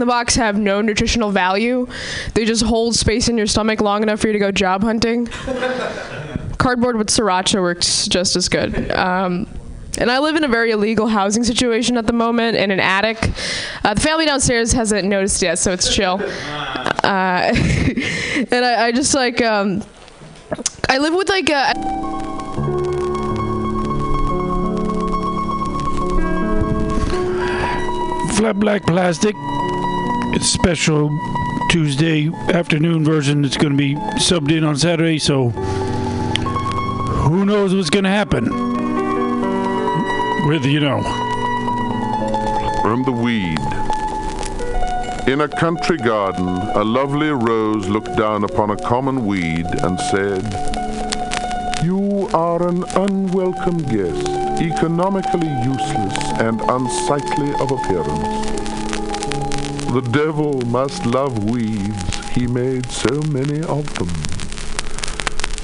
The box have no nutritional value. They just hold space in your stomach long enough for you to go job hunting. Cardboard with sriracha works just as good. And I live in a very illegal housing situation at the moment in an attic. The family downstairs hasn't noticed yet, so it's chill. And I just like, I live with like a... Flat black plastic. It's special Tuesday afternoon version. It's going to be subbed in on Saturday, so who knows what's going to happen with, you know. From the weed. In a country garden, a lovely rose looked down upon a common weed and said, "You are an unwelcome guest, economically useless and unsightly of appearance. The devil must love weeds. He made so many of them."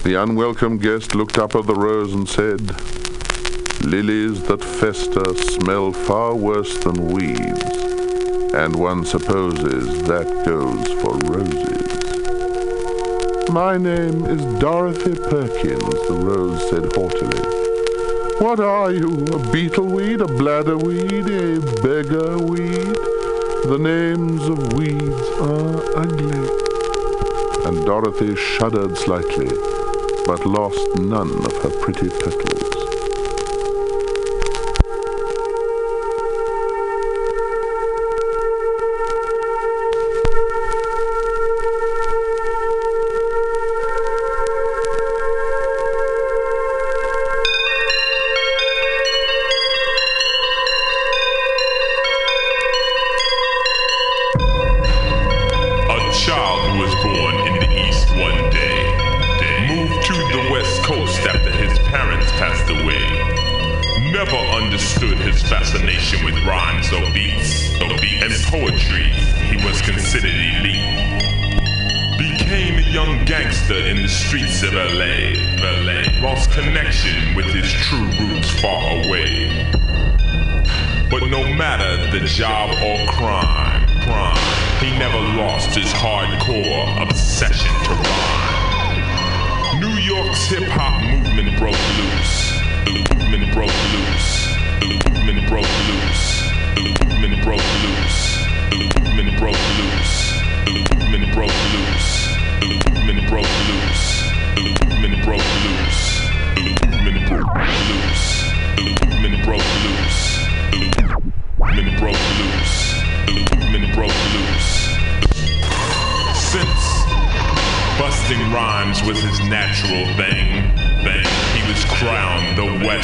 The unwelcome guest looked up at the rose and said, "Lilies that fester smell far worse than weeds, and one supposes that goes for roses." "My name is Dorothy Perkins," the rose said haughtily. "What are you, a beetle weed, a bladder weed, a beggar weed? The names of weeds are ugly." And Dorothy shuddered slightly, but lost none of her pretty petals. Now I'm on the mic,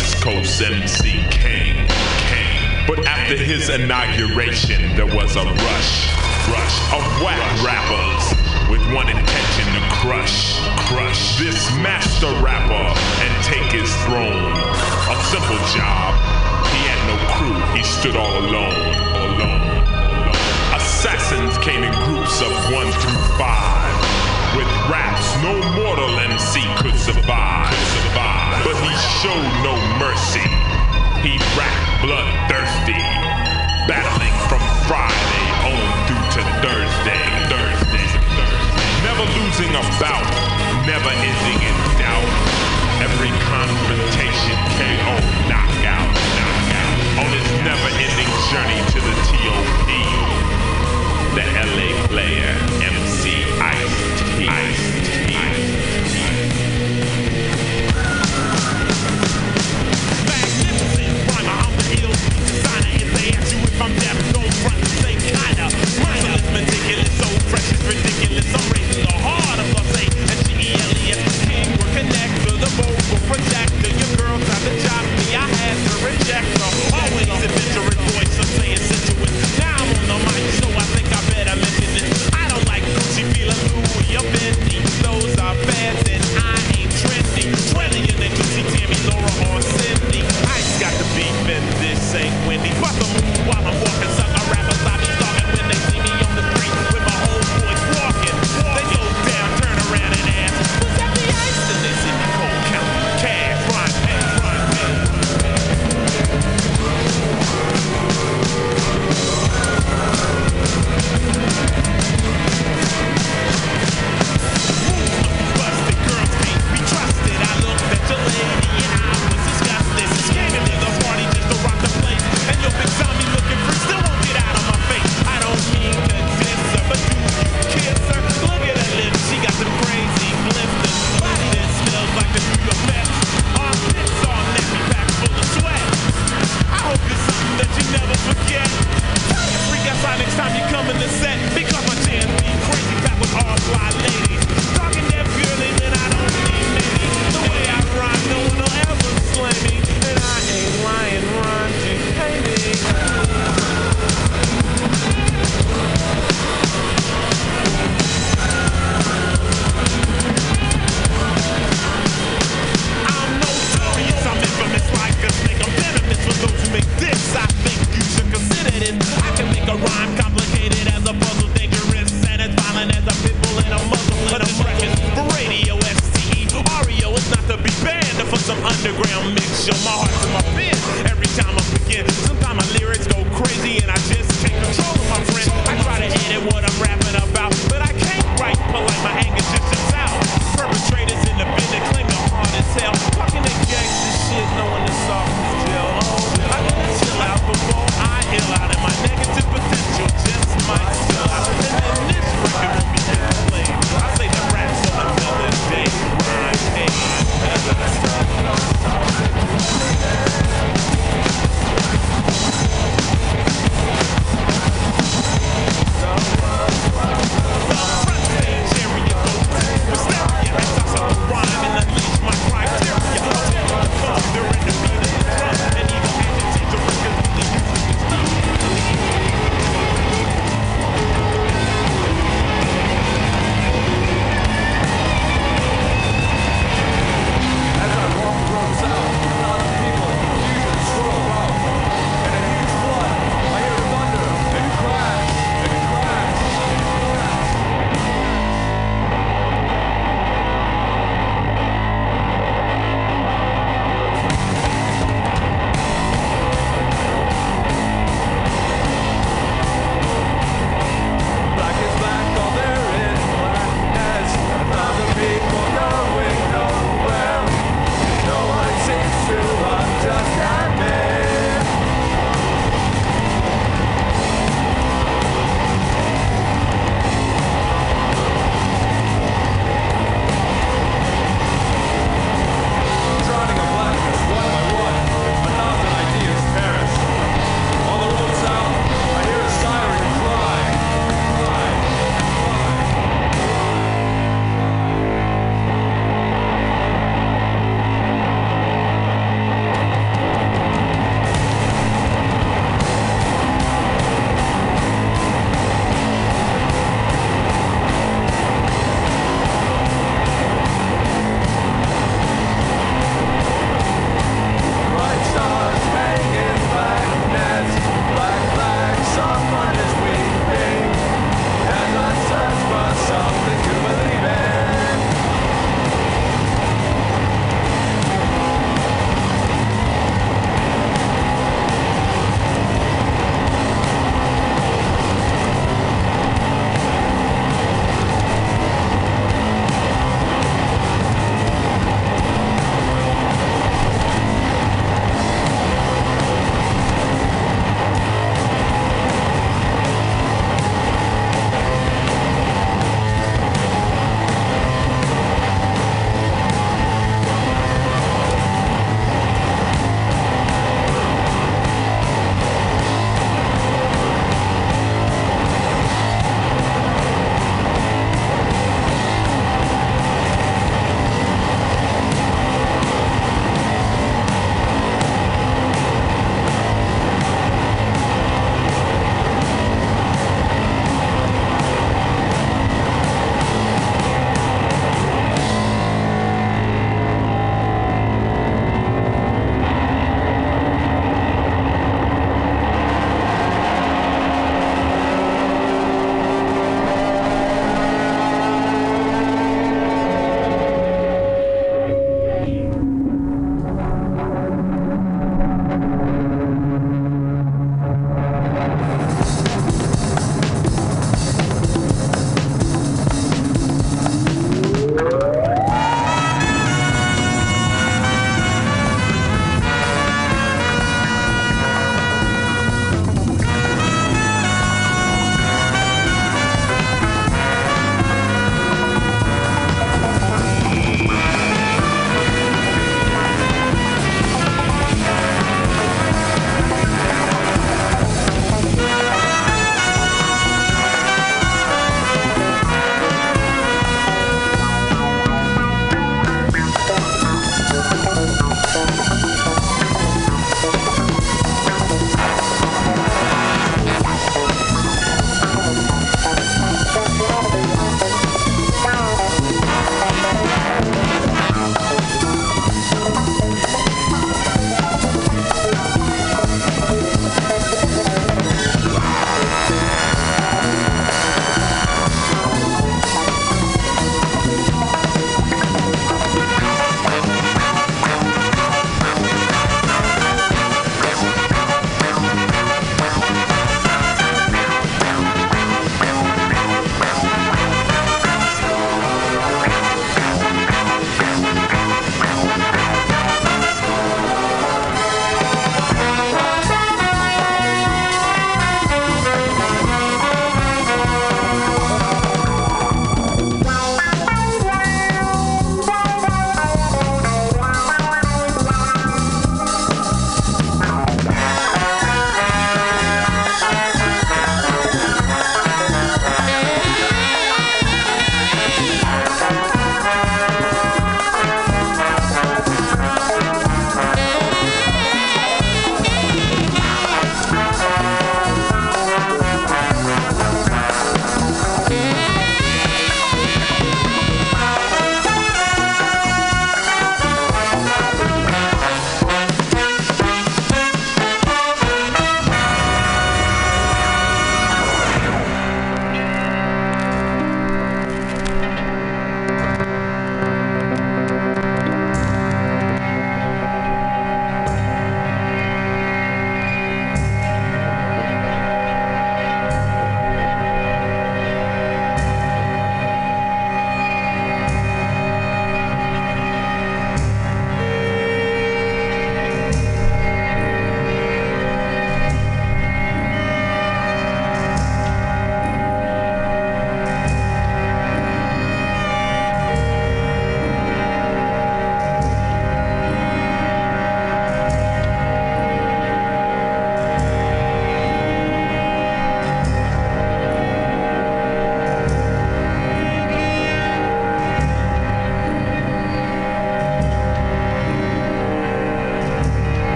so I think I better mention this. I don't like Gucci, Fila, Louis, or Bentley.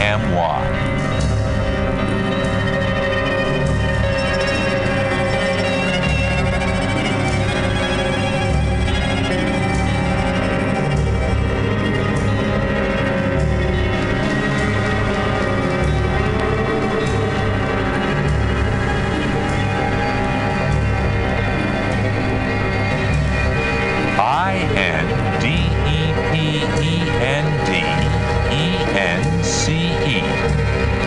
am why. N D E P E N D E N C E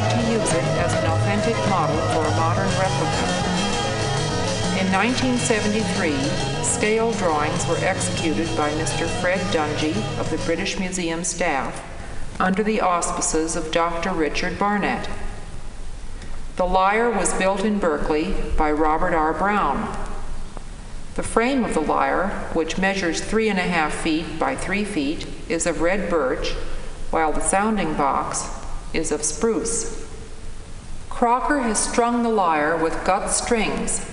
decided to use it as an authentic model for a modern replica. In 1973, scale drawings were executed by Mr. Fred Dungy of the British Museum staff under the auspices of Dr. Richard Barnett. The lyre was built in Berkeley by Robert R. Brown. The frame of the lyre, which measures 3.5 feet by 3 feet, is of red birch, while the sounding box is of spruce. Crocker has strung the lyre with gut strings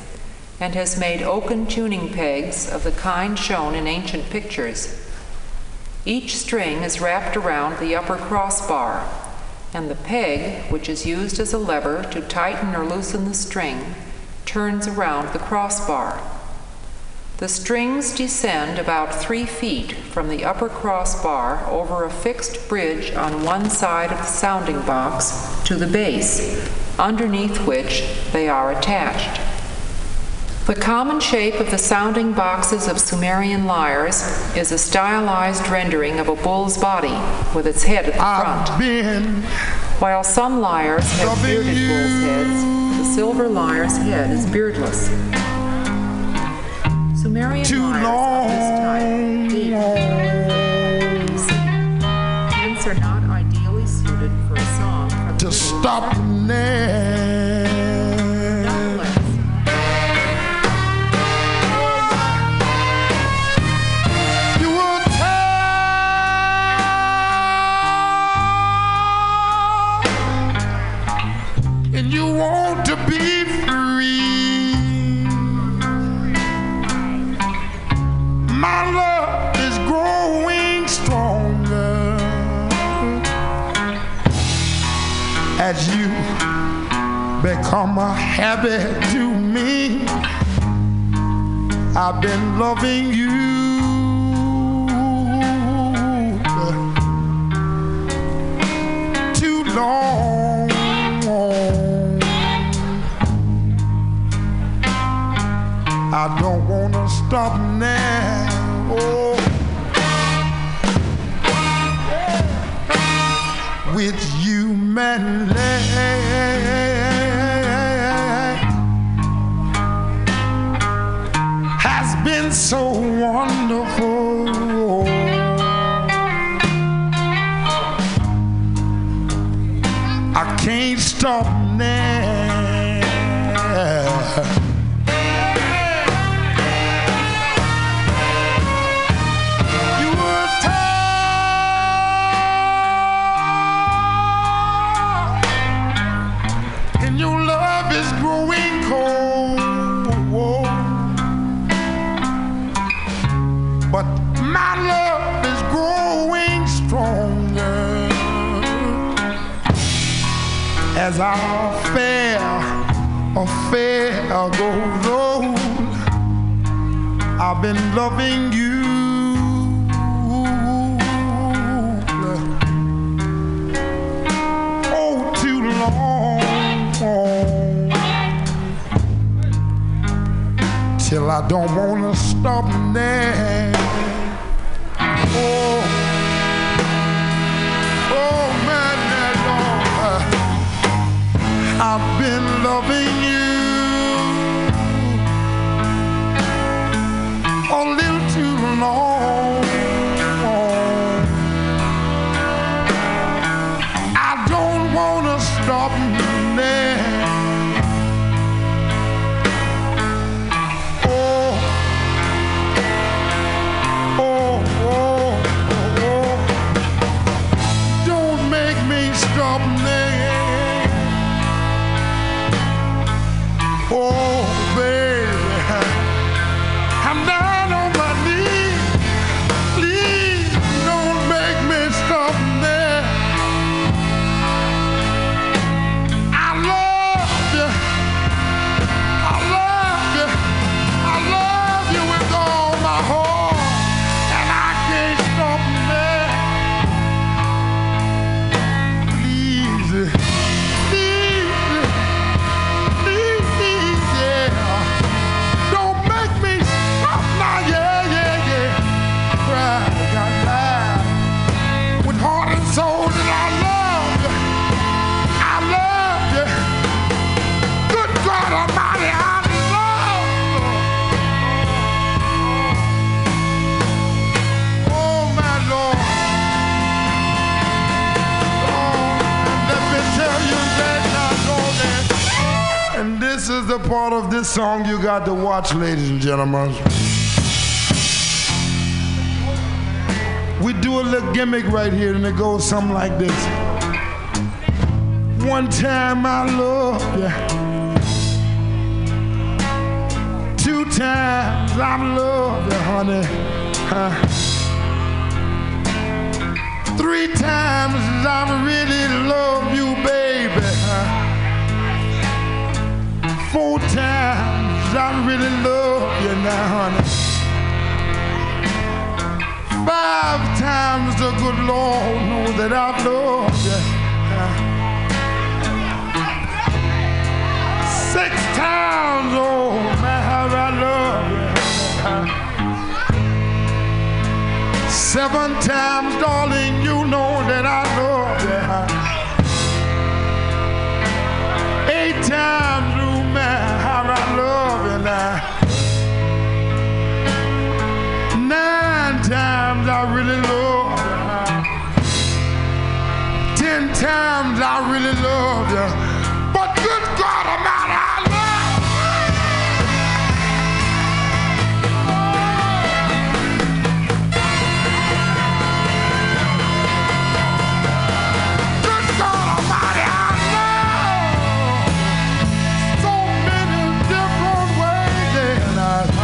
and has made oaken tuning pegs of the kind shown in ancient pictures. Each string is wrapped around the upper crossbar, and the peg, which is used as a lever to tighten or loosen the string, turns around the crossbar. The strings descend about 3 feet from the upper crossbar over a fixed bridge on one side of the sounding box to the base, underneath which they are attached. The common shape of the sounding boxes of Sumerian lyres is a stylized rendering of a bull's body with its head at the front. While some lyres have bearded bull's heads, the silver lyre's head is beardless. Sumerian lyres of this type hence are not ideally suited for a song from to stop now. You want to be free. My love is growing stronger as you become a habit to me. I've been loving you. I don't wanna stop now. Oh. Yeah. With you, man, has been so wonderful. I can't stop now. But my love is growing stronger as our affair goes on. I've been loving you oh too long, till I don't wanna stop now. I've been loving you a little too long. I don't wanna stop now. Oh, oh, oh, oh, oh. Don't make me stop now. the part of this song you got to watch, ladies and gentlemen. We do a little gimmick right here, and it goes something like this. One time I loved ya. Two times I loved ya, honey. Huh? Three times I really love you, baby. Huh? Four times I really love you now, honey. Five times the good Lord knows that I love you. Six times, oh my, how I love you. Seven times, darling, you know that I love you. Eight times, oh my, how I love you now. Nine times I really love you. Ten times I really love you. But good God Almighty, I love you. Good God Almighty, I love so many different ways in our lives.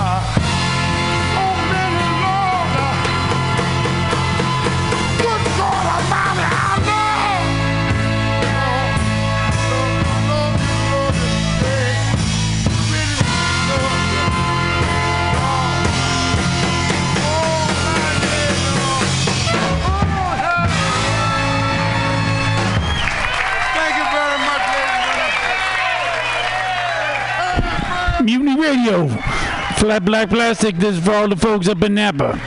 Mutiny Radio, Flat Black Plastic. This is for all the folks up in Napa.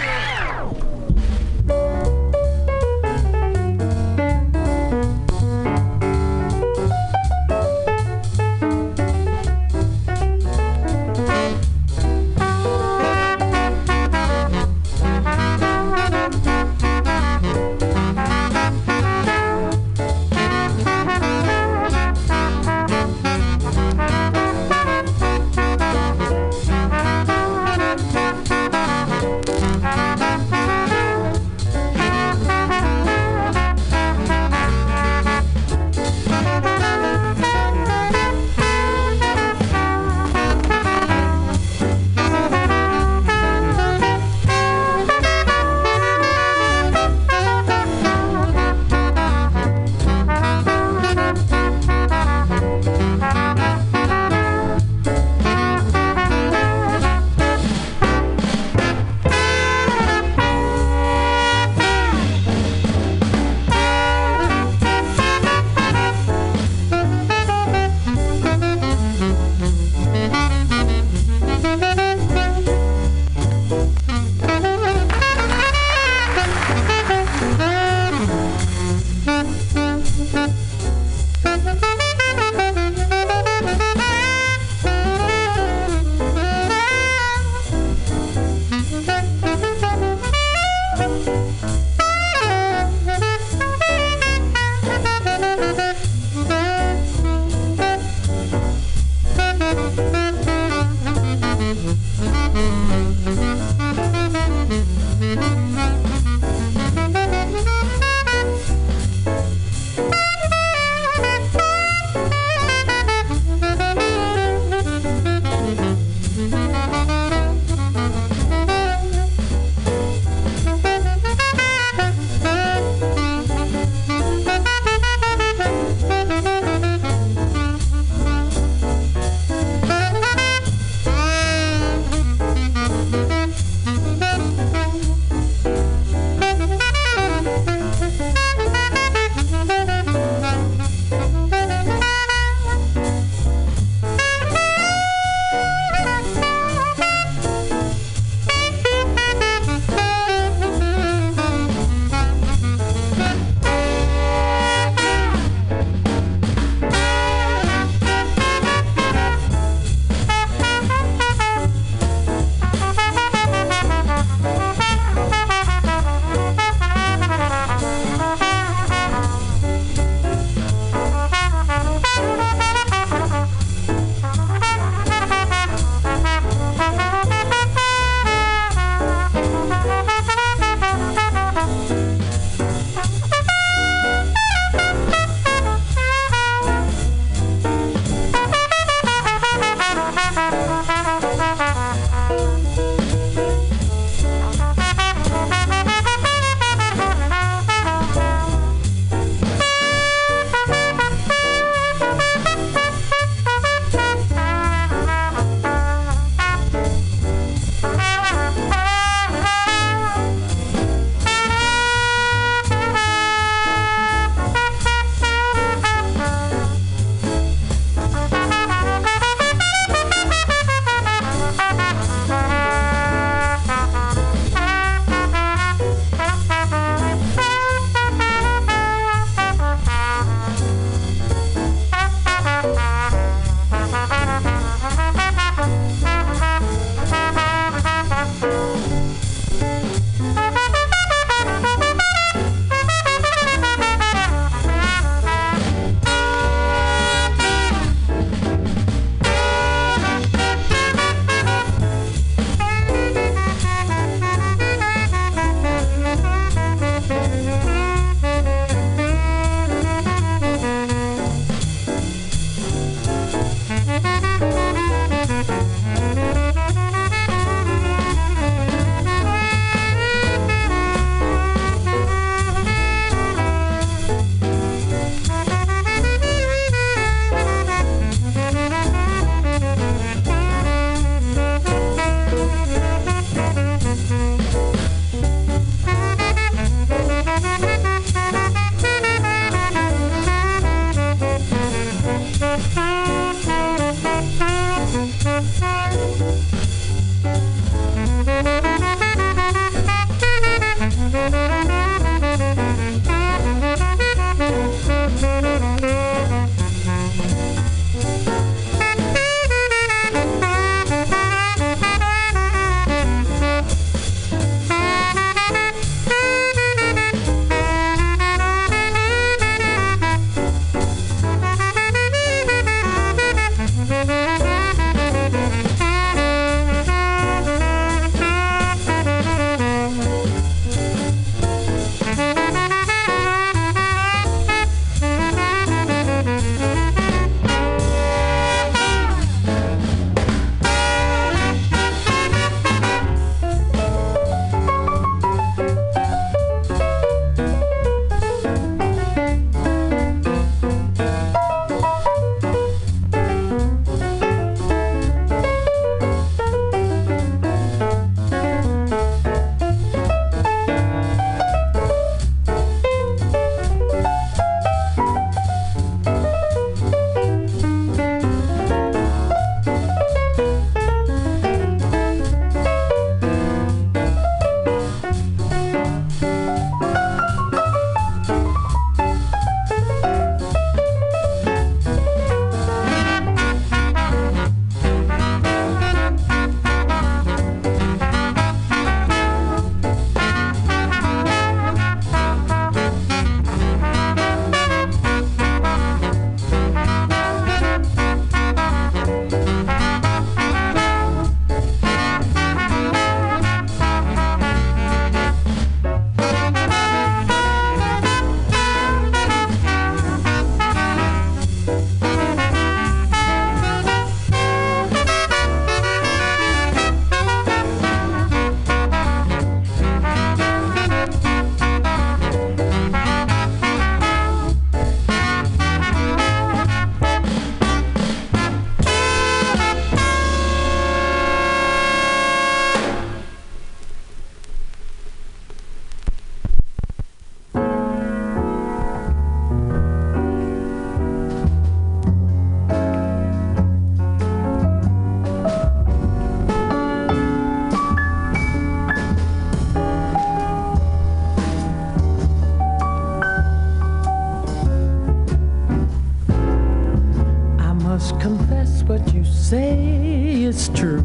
true.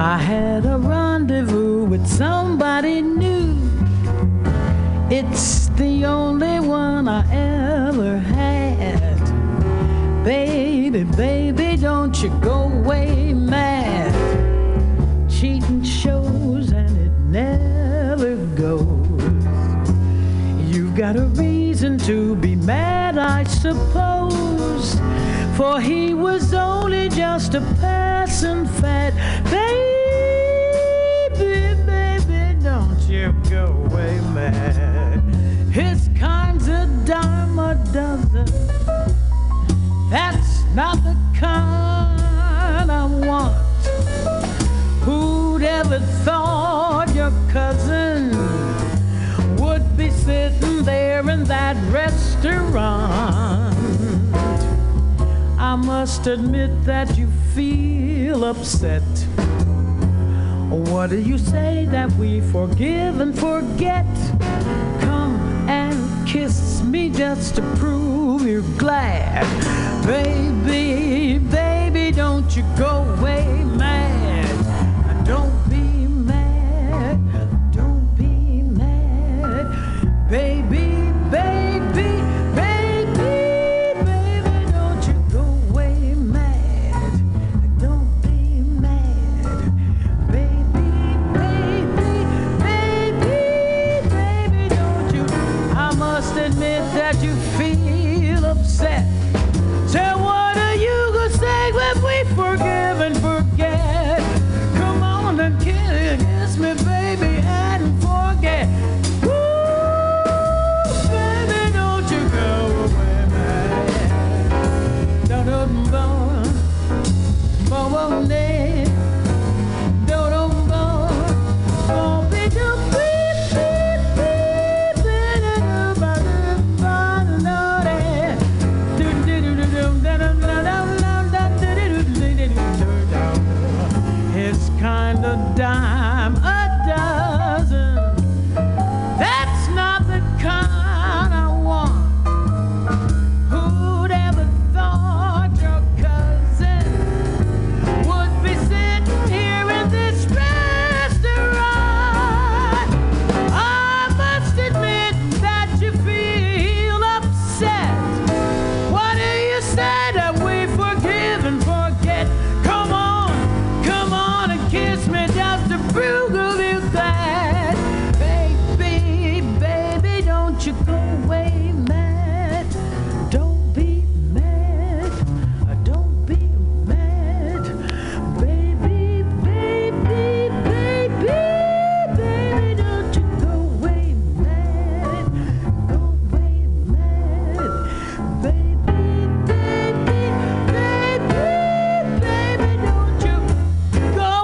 I had a rendezvous with somebody new. It's the only one I ever had. Baby, baby, don't you go away mad. Cheating shows and it never goes. You've got a reason to be mad, I suppose. For he was only just a passing fad. Baby, baby, don't you go away mad. His kind's a dime a dozen. That's not the kind I want. Who'd ever thought your cousin would be sitting there in that restaurant? I must admit that you feel upset. What do you say that we forgive and forget? Come and kiss me just to prove you're glad. Baby, baby, don't you go away mad. Don't be mad, don't be mad. Baby, baby, that you feel upset. So what are you gonna say when we forgive and forget? Come on and kiss me, baby, and forget. Ooh, baby, don't you go away, man. Dime a dozen. That's not the kind I want. Who'd ever thought your cousin would be sitting here in this restaurant? I must admit that you feel upset. What do you say that we forgive and forget? Come on and kiss me. Baby, baby, don't you go away mad. Don't be mad. Don't be mad. Baby, baby, baby, baby, don't you go away mad. Go away mad. Baby, baby, baby, baby, don't you go away.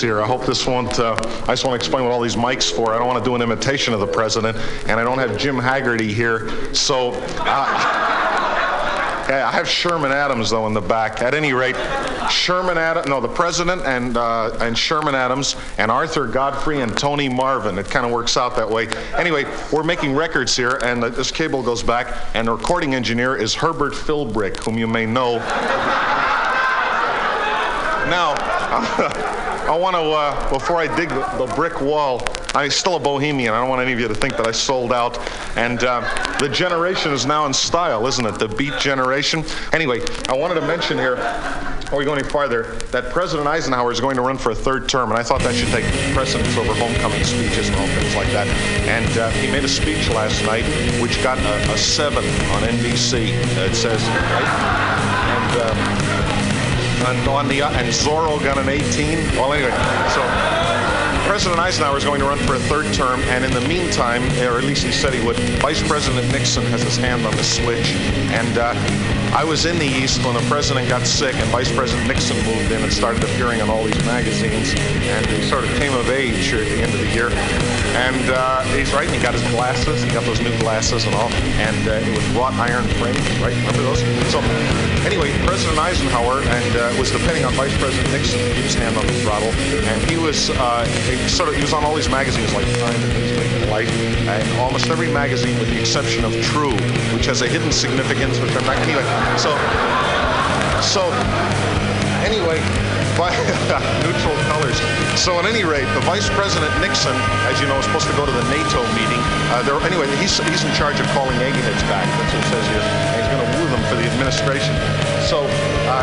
Here. I hope this won't, I just want to explain what all these mics for. I don't want to do an imitation of the president, and I don't have Jim Haggerty here, so Yeah, I have Sherman Adams, though, in the back. At any rate, Sherman Adams, no, the president and Sherman Adams and Arthur Godfrey and Tony Marvin. It kind of works out that way. Anyway, we're making records here, and this cable goes back, and the recording engineer is Herbert Philbrick, whom you may know. Now, I want to, before I dig the brick wall, I'm still a bohemian. I don't want any of you to think that I sold out. And the generation is now in style, isn't it? The Beat Generation. Anyway, I wanted to mention here, before we go any farther, that President Eisenhower is going to run for a third term, and I thought that should take precedence over homecoming speeches and all things like that. And he made a speech last night, which got a 7 on NBC, it says, right? And Zorro got an 18. Well, anyway, so... President Eisenhower is going to run for a third term, and in the meantime, or at least he said he would, Vice President Nixon has his hand on the switch. And I was in the East when the president got sick, and Vice President Nixon moved in and started appearing on all these magazines, and he sort of came of age here at the end of the year. And he's right, and he got his glasses, he got those new glasses and all, and it was wrought iron frame, right? Remember those? So anyway, President Eisenhower and was depending on Vice President Nixon to keep his hand on the throttle, and he was... he was on all these magazines like Time and Newsweek and Life, and almost every magazine with the exception of True, which has a hidden significance, which I'm not kidding. So anyway, neutral colors. So at any rate, the Vice President Nixon, as you know, is supposed to go to the NATO meeting. Anyway, he's in charge of calling eggheads back. That's what it says here. And he's going to woo them for the administration. So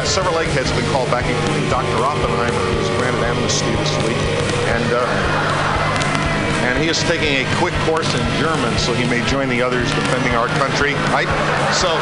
several eggheads have been called back, including Dr. Oppenheimer, who was granted amnesty this week. And he is taking a quick course in German, so he may join the others defending our country, right? So,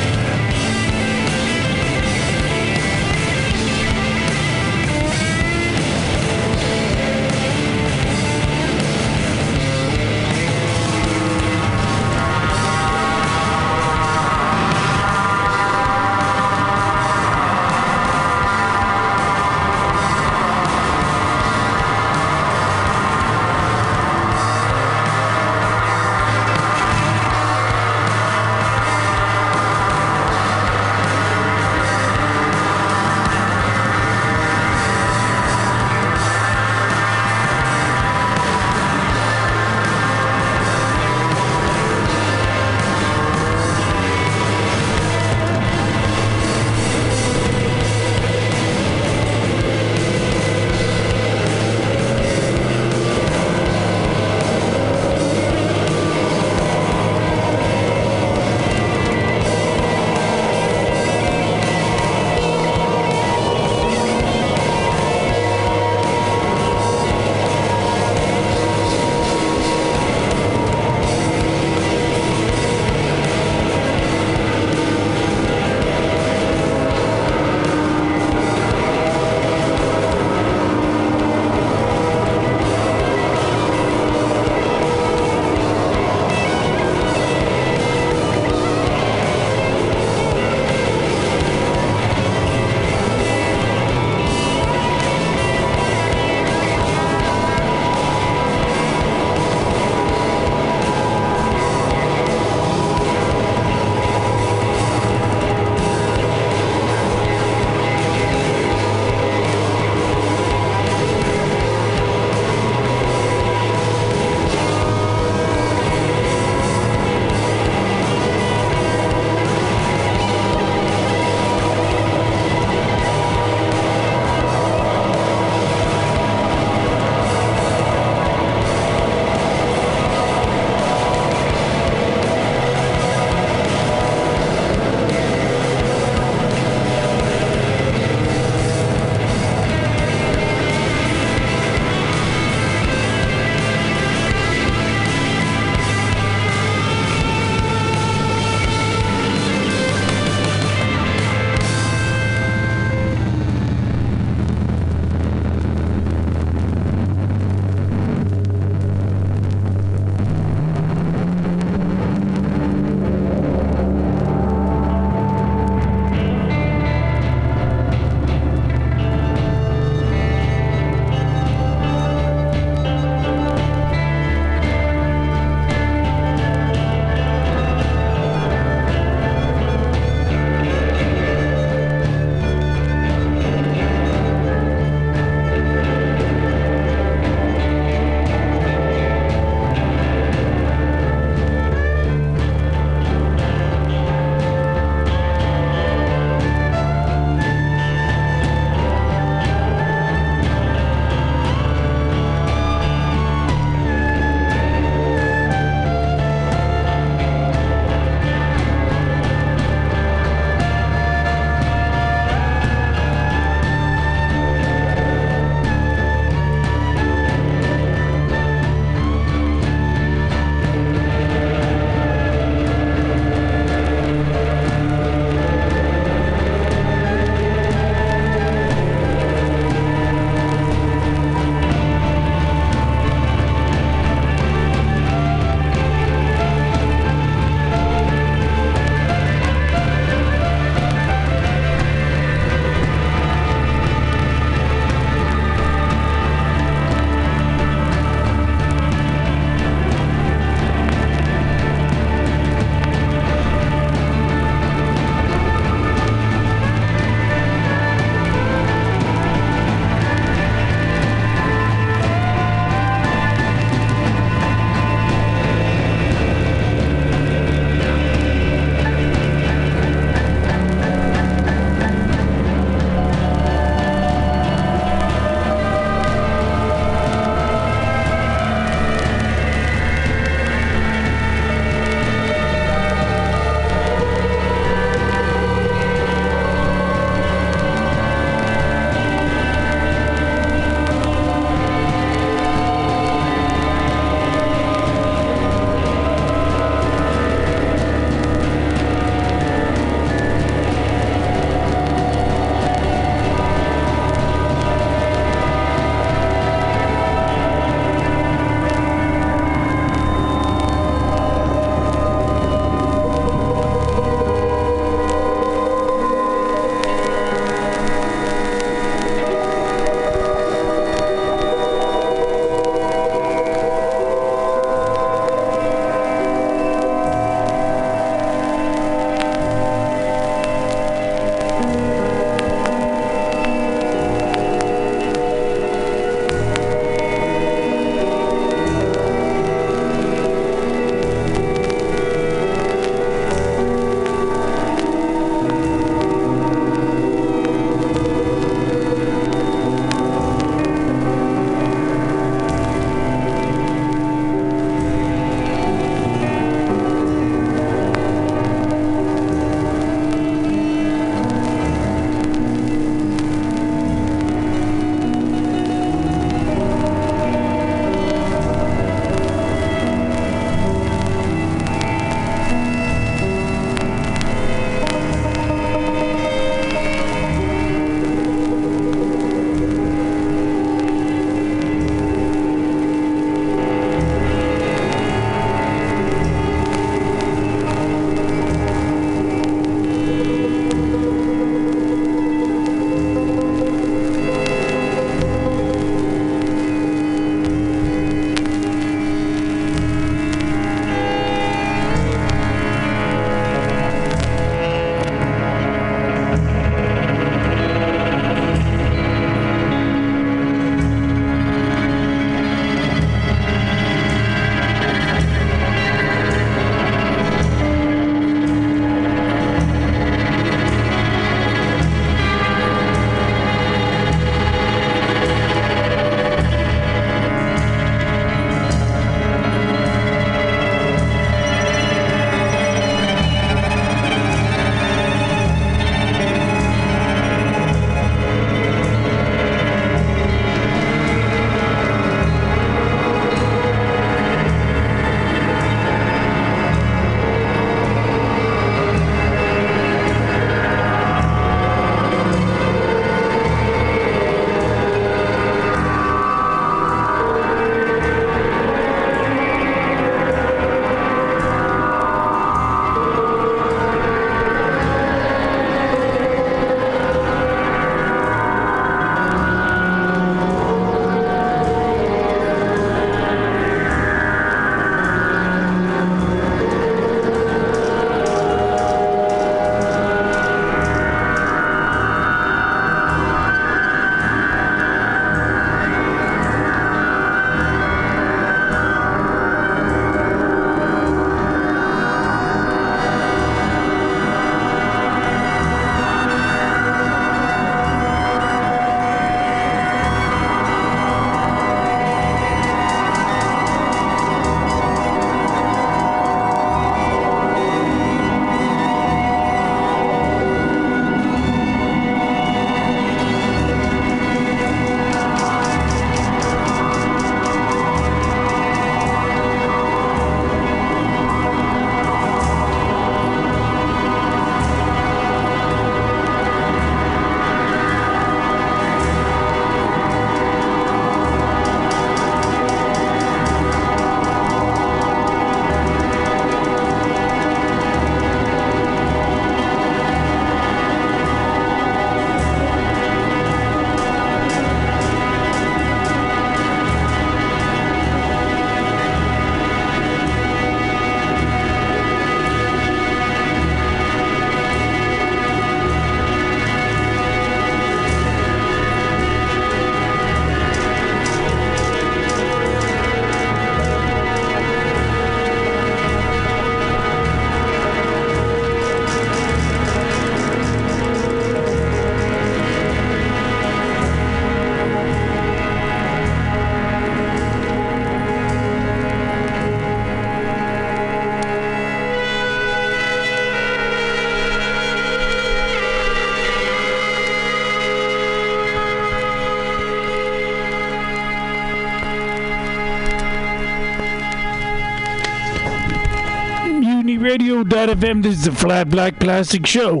MutinyRadio.fm. This is the Flat Black Plastic Show.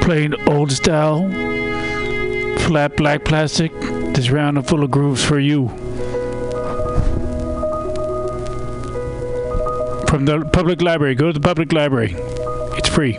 Playing old style Flat Black Plastic. This round is full of grooves for you. From the public library. Go to the public library. It's free.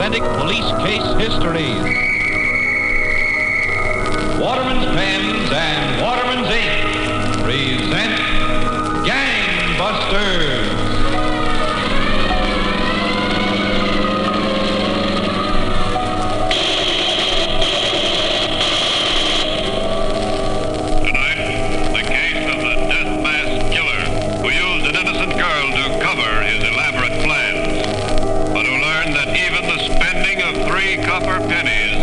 authentic police case histories. Waterman's Pens and Waterman's Ink present Gangbusters. Tonight, the case of the death mask killer who used an innocent girl to cover his elaborate plans, but who learned that even the spending of 3 copper pennies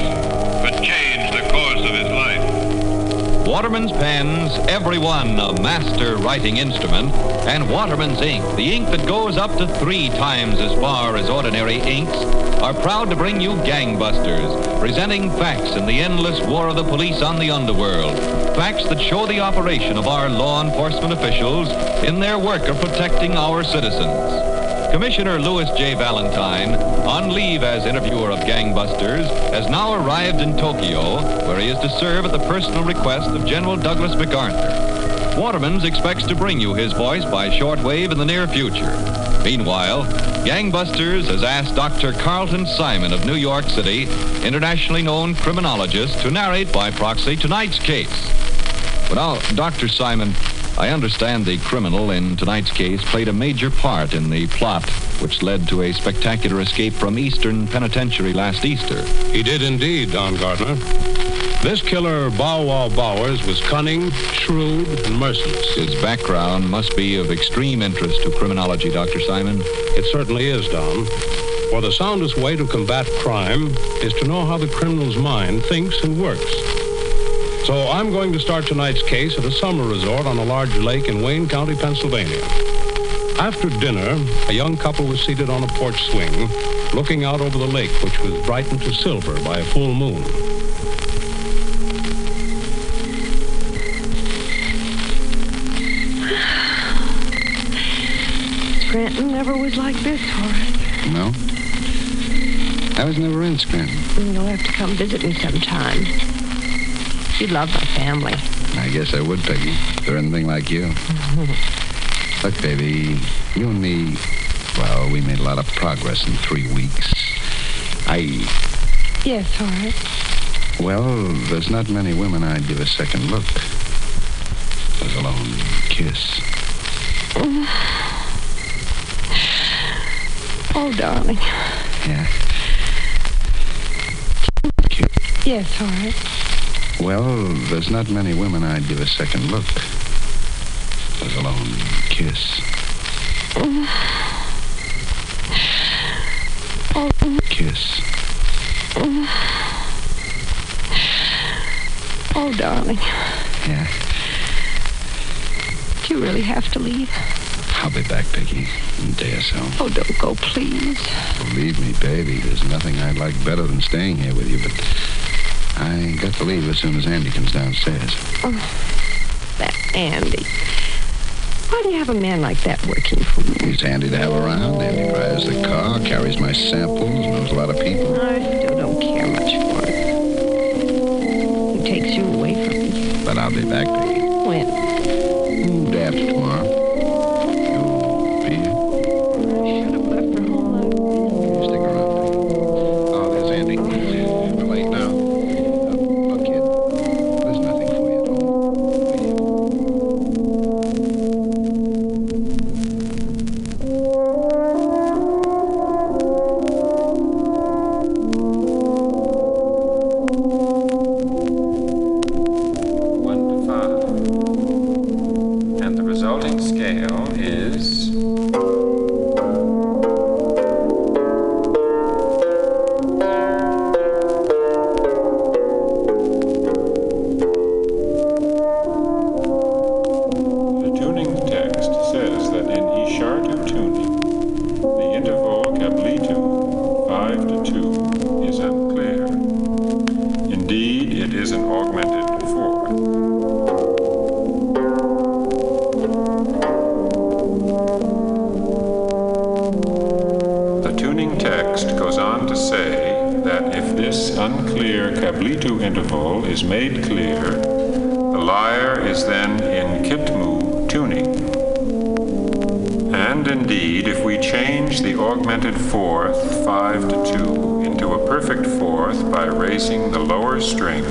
could change the course of his life. Waterman's Pens, every one a master writing instrument, and Waterman's Ink, the ink that goes up to 3 times as far as ordinary inks, are proud to bring you Gangbusters, presenting facts in the endless war of the police on the underworld, facts that show the operation of our law enforcement officials in their work of protecting our citizens. Commissioner Louis J. Valentine, on leave as interviewer of Gangbusters, has now arrived in Tokyo, where he is to serve at the personal request of General Douglas MacArthur. Waterman's expects to bring you his voice by shortwave in the near future. Meanwhile, Gangbusters has asked Dr. Carlton Simon of New York City, internationally known criminologist, to narrate by proxy tonight's case. But now, Dr. Simon, I understand the criminal in tonight's case played a major part in the plot which led to a spectacular escape from Eastern Penitentiary last Easter. He did indeed, Don Gardner. This killer, Bow Wow Bowers, was cunning, shrewd, and merciless. His background must be of extreme interest to criminology, Dr. Simon. It certainly is, Don. For the soundest way to combat crime is to know how the criminal's mind thinks and works. So I'm going to start tonight's case at a summer resort on a large lake in Wayne County, Pennsylvania. After dinner, a young couple was seated on a porch swing, looking out over the lake, which was brightened to silver by a full moon. Scranton never was like this, Horace. No? I was never in Scranton. You'll have to come visit me sometime. You'd love my family. I guess I would, Peggy, if they're anything like you. Look, baby, you and me, well, we made a lot of progress in 3 weeks. Yes, Horace? Well, there's not many women I'd give a second look, let alone kiss. Oh, darling. Yeah? Yes, Horace? Well, there's not many women I'd give a second look, let alone kiss. Kiss. Oh, darling. Yeah? Do you really have to leave? I'll be back, Peggy, in a day or so. Oh, don't go, please. Believe me, baby, there's nothing I'd like better than staying here with you, but I got to leave as soon as Andy comes downstairs. Oh, that Andy. Why do you have a man like that working for you? He's handy to have around. Andy drives the car, carries my samples, knows a lot of people. I still don't care much for him. He takes you away from me. But I'll be back, Peggy. When? Day after tomorrow. And indeed, if we change the augmented fourth 5 to 2 into a perfect fourth by raising the lower string,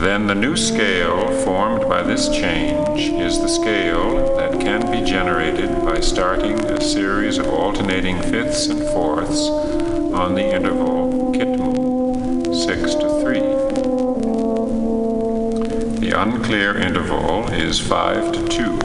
then the new scale formed by this change is the scale that can be generated by starting a series of alternating fifths and fourths on the interval Kitmu 6 to 3. The unclear interval is 5 to 2.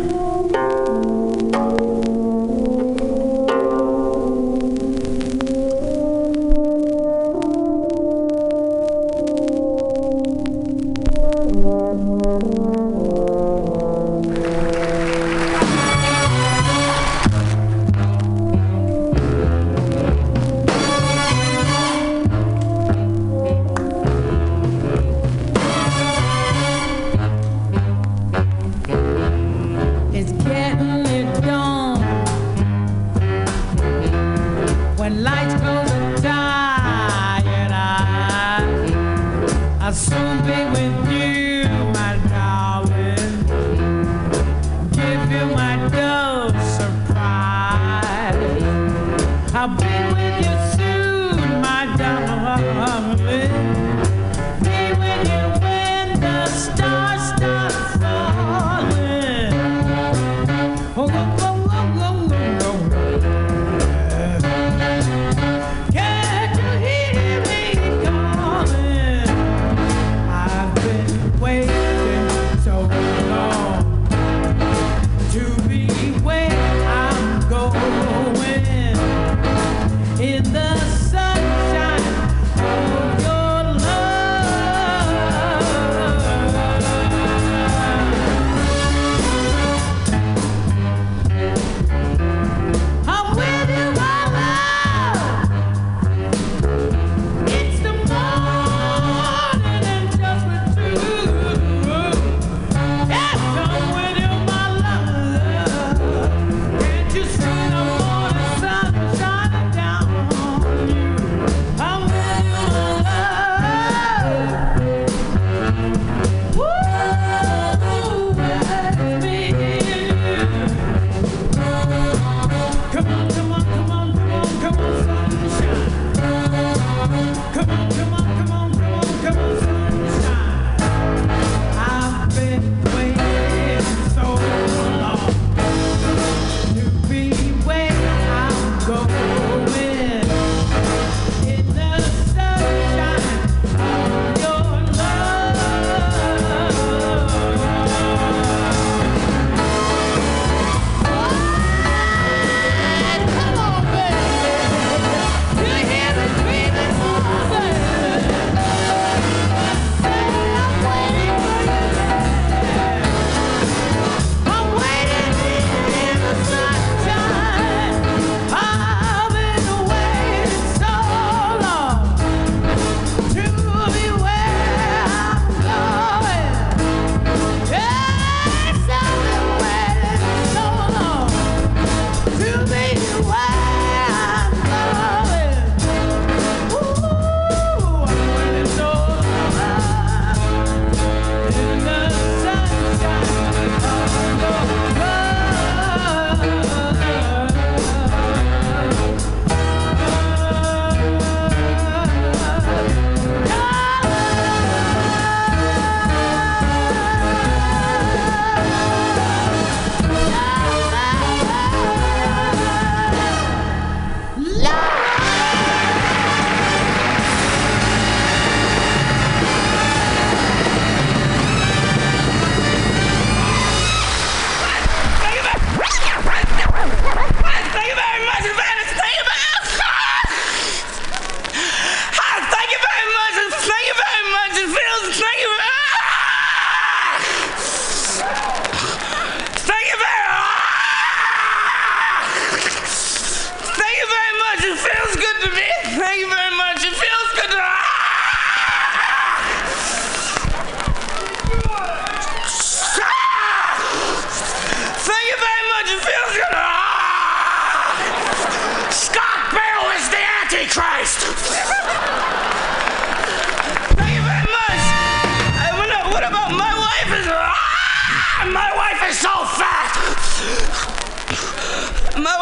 My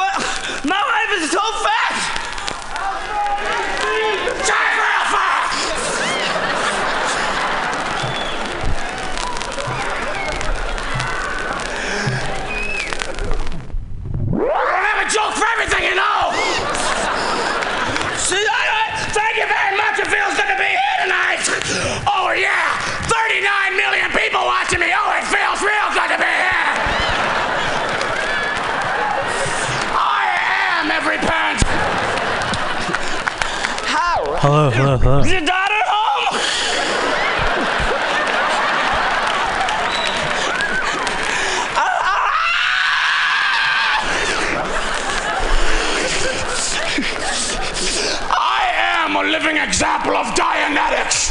wife is so fat! Shut real fast! I have a joke for everything, you know! See, thank you very much. It feels good to be here tonight. Oh, yeah! 39 million people watching me. Oh, it feels real good to be here. I am every parent. Hello, hello, hello. Is your daughter home? I am a living example of Dianetics.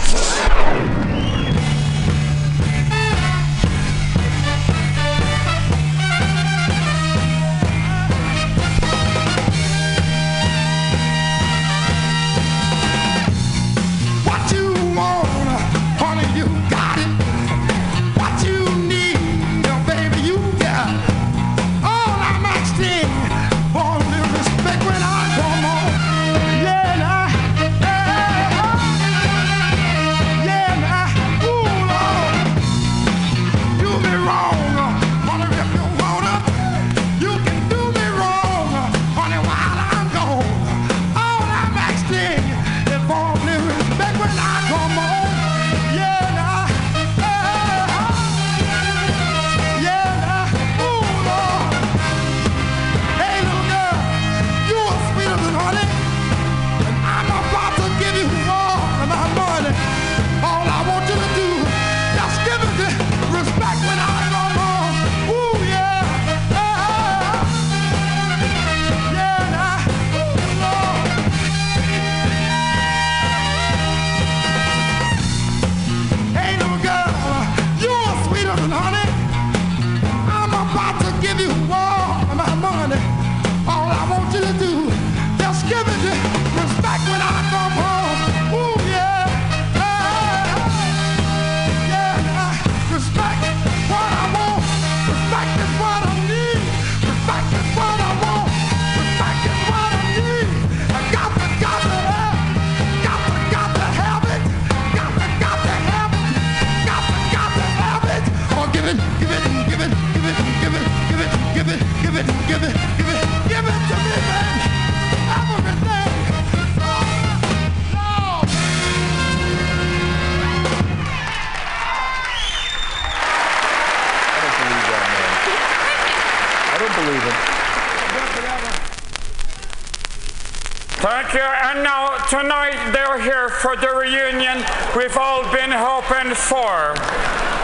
Tonight they're here for the reunion we've all been hoping for.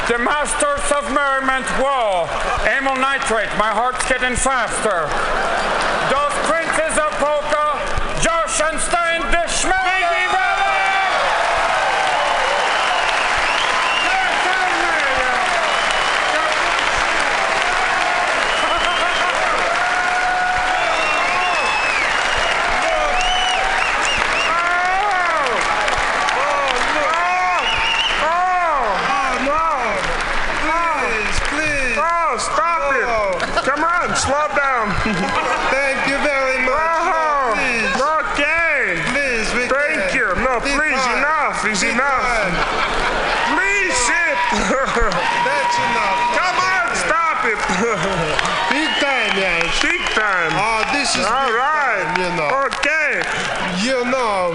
The Masters of Merriment, whoa, amyl nitrate, my heart's getting faster. Those princes of polka, Josh and Stan, the Schmelly Brothers! Thank you very much. Oh, no, please. Okay. Please, thank you. No, please, enough. It's enough. Please sit. That's enough. Come on, stop it. Big time, Yash. Big time. Oh, this is all right. Time, you know. Okay. You know,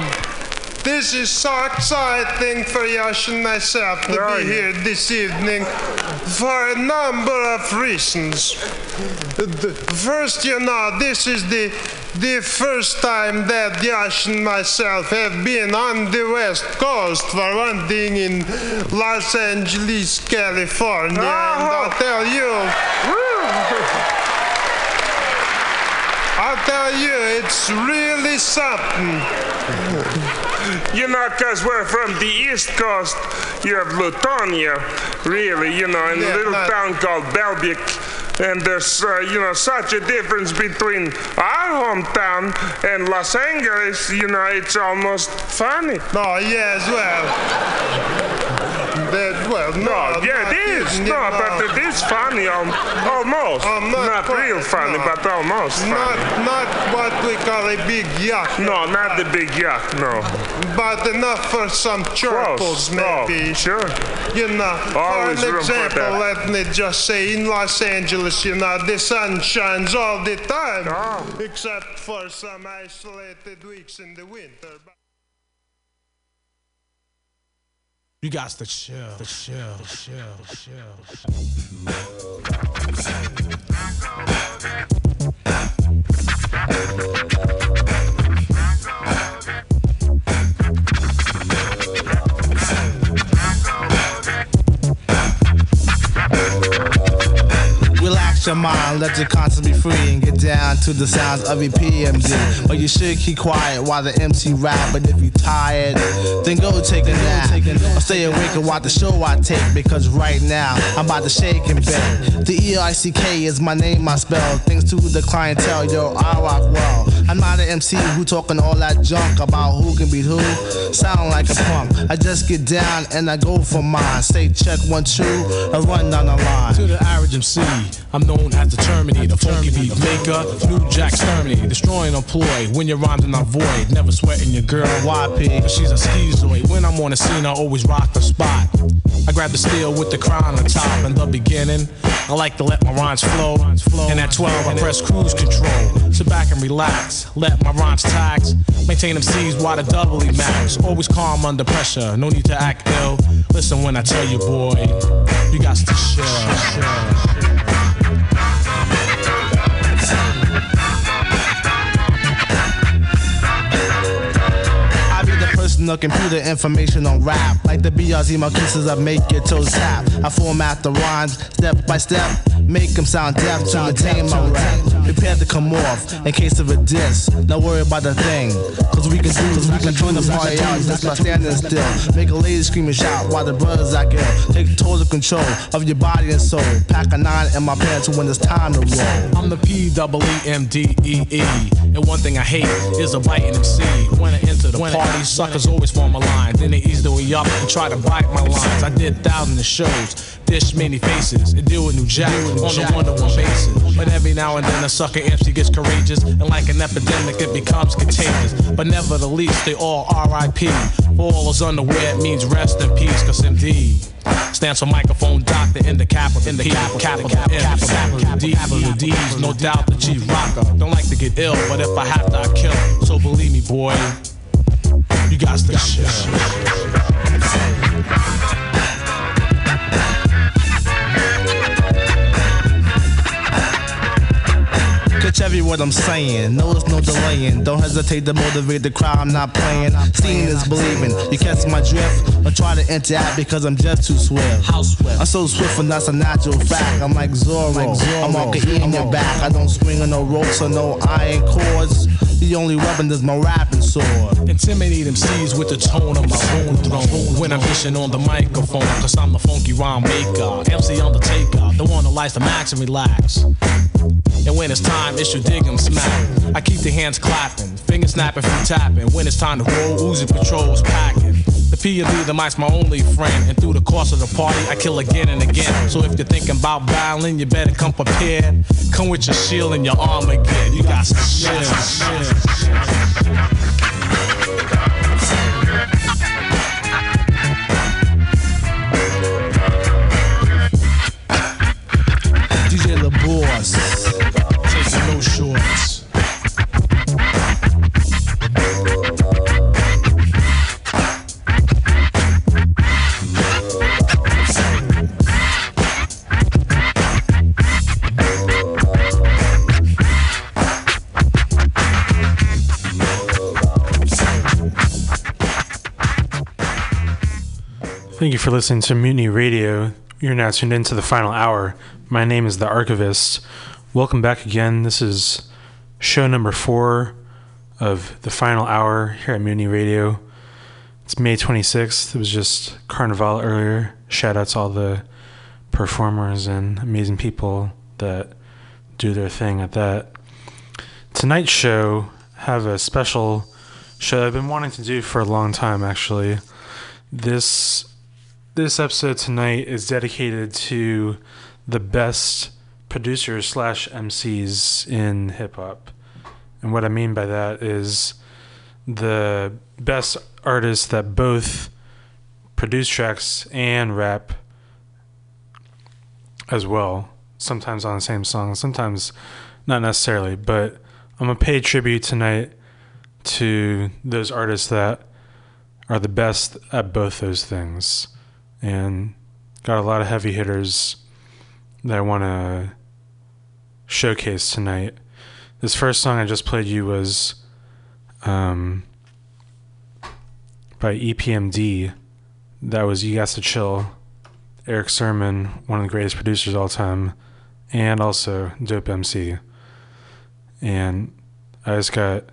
this is so exciting for Yash and myself to be here this evening for a number of reasons. First, you know, this is the first time that Yash and myself have been on the West Coast, for one thing in Los Angeles, California, and I'll tell you, it's really something. You know, because we're from the East Coast, you have Lithuania, really, you know, in a little town called Bełbiec. And there's, you know, such a difference between our hometown and Los Angeles, you know, it's almost funny. Oh, yes, well, Well, no, yeah, it is. No, no, but it is funny, almost. Not real funny, but almost funny. Not what we call a big yak. No, not the big yak, no. But enough for some chortles, maybe. Oh, sure. You know, always for an example, let me just say, in Los Angeles, you know, the sun shines all the time, except for some isolated weeks in the winter. You got to chill, Relax your mind, let your conscience be free and get down to the sounds of EPMD. But you should keep quiet while the MC rap. But if you tired, then go take a nap. Or stay awake and watch the show I take, because right now I'm about to shake and bake. The E-R-I-C-K is my name I spell. Thanks to the clientele, yo, I rock well. I'm not an MC who talking all that junk about who can beat who. Sound like a punk. I just get down and I go for mine. Say check 1, 2, I run down the line. To the average MC, I'm known as the Terminator, the funky beat maker, New Jack's Terminator, destroying a ploy. When your rhymes in a void, never sweating your girl YP, but she's a schizoid. When I'm on the scene, I always rock the spot. I grab the steel with the crown on top. In the beginning, I like to let my rhymes flow, and at 12 I press cruise control. Sit back and relax, let my rhymes tax, maintain them C's while I doubly max. Always calm under pressure, no need to act ill. Listen when I tell you, boy, you got to chill. The computer information on rap, like the BRZ, my kisses I make your toes tap. I format the rhymes step by step, make them sound deaf to retain my rap. Prepared to come off in case of a diss. Don't worry about the thing, cause we can do this. We can turn the party out just by standing still. Make a lady scream and shout while the brothers act ill. Take total control of your body and soul. Pack a 9 in my pants when it's time to roll. I'm the P-double-E-M-D-E-E, and one thing I hate is a biting MC. When I enter the party, suckers always form a line, then they ease the way up and try to bite my lines. I did thousands of shows, dish many faces, and deal with New Jack on a one-to-one basis. But every now and then a sucker MC gets courageous, and like an epidemic it becomes contagious. But never the least, they all R.I.P. For all those underwear, it means rest in peace, cause MD stands for microphone doctor in the capital, D's, no doubt the G rocker. Don't like to get ill, but if I have to I kill, so believe me boy, you got the shit. Catch every word I'm saying, notice no delaying. Don't hesitate to motivate the crowd, I'm not playing. Seeing is believing, you catch my drift. I try to interact because I'm just too swift. I'm so swift and that's a natural fact. I'm like Zorro, I'm all E in your back. I don't swing on no ropes or no iron cords. The only weapon is my rapping sword. Intimidate MCs with the tone of my own throne. When I'm dishing on the microphone, cause I'm the funky rhyme maker, MC Undertaker, the one who likes to max and relax. And when it's time, it's your dig 'em smack. I keep the hands clapping, fingers snapping from tapping. When it's time to roll, Uzi Patrol's packing. The P of D, the mic's my only friend. And through the course of the party, I kill again and again. So if you're thinking about battling, you better come prepared. Come with your shield and your arm again. You got some shit. Thank you for listening to Mutiny Radio. You're now tuned into the final hour. My name is The Archivist. Welcome back again. This is show number 4 of the final hour here at Mutiny Radio. It's May 26th. It was just Carnival earlier. Shout out to all the performers and amazing people that do their thing at that. Tonight's show, I have a special show I've been wanting to do for a long time, actually. This This episode tonight is dedicated to the best producers / MCs in hip-hop. And what I mean by that is the best artists that both produce tracks and rap as well, sometimes on the same song, sometimes not necessarily, but I'm going to pay tribute tonight to those artists that are the best at both those things. And got a lot of heavy hitters that I want to showcase tonight. This first song I just played you was by EPMD. That was You Gots to Chill. Eric Sermon, one of the greatest producers of all time, and also dope MC. And I just got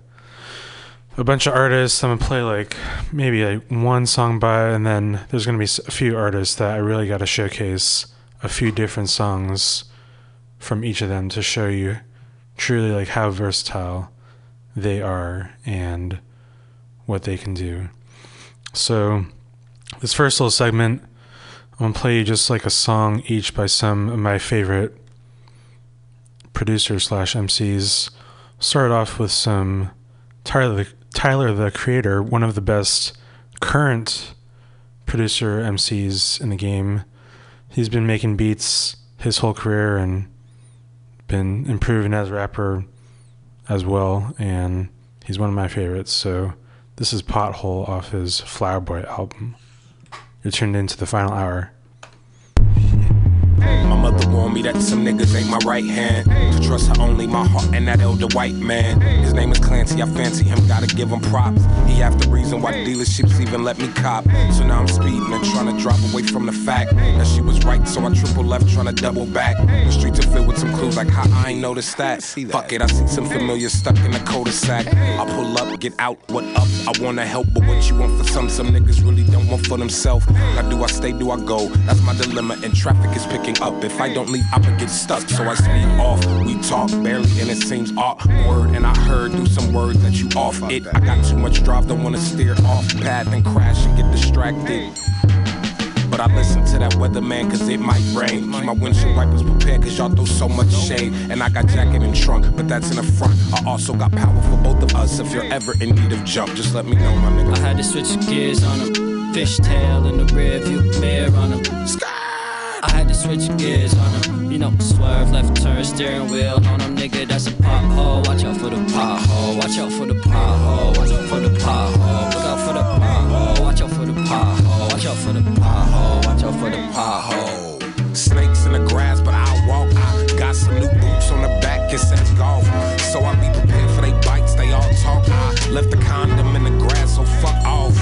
a bunch of artists I'm going to play maybe one song by, and then there's going to be a few artists that I really got to showcase a few different songs from each of them to show you truly how versatile they are and what they can do. So this first little segment, I'm going to play you just a song each by some of my favorite producers / MCs. Start off with some Tyler, the Creator, one of the best current producer MCs in the game. He's been making beats his whole career and been improving as a rapper as well, and he's one of my favorites. So this is Pothole off his Flower Boy album. You're tuned into The Final Hour. My mother warned me that some niggas ain't my right hand. To trust her only my heart and that elder white man. His name is Clancy, I fancy him, gotta give him props. He half the reason why dealerships even let me cop. So now I'm speeding and trying to drop away from the fact that she was right, so I triple left trying to double back. The streets are filled with some clues like how I ain't noticed that. Fuck it, I see some familiar stuck in the cul-de-sac. I pull up, get out, what up? I wanna help, but what you want for some niggas really don't want for themselves. Now do I stay, do I go? That's my dilemma and traffic is picking up. If I don't leave, I'ma get stuck. So I speed off. We talk barely, and it seems awkward. And I heard through some words that you off it. I got too much drive, don't wanna steer off path and crash and get distracted. But I listen to that weatherman, cause it might rain. Keep my windshield wipers prepared, cause y'all throw so much shade. And I got jacket and trunk, but that's in the front. I also got power for both of us. If you're ever in need of jump, just let me know, my nigga. I had to switch gears on him. Fishtail in the rearview mirror on him. I had to switch gears on him, swerve, left turn, steering wheel on him, nigga, that's a pothole, watch out for the pothole, watch out for the pothole, watch out for the pothole, look out for the pothole, watch out for the pothole, watch out for the pothole, watch out for the pothole. Snakes in the grass, but I walk, I got some new boots on the back, it says Golf, so I be prepared for they bites, they all talk, I left the condom in the grass, so fuck off.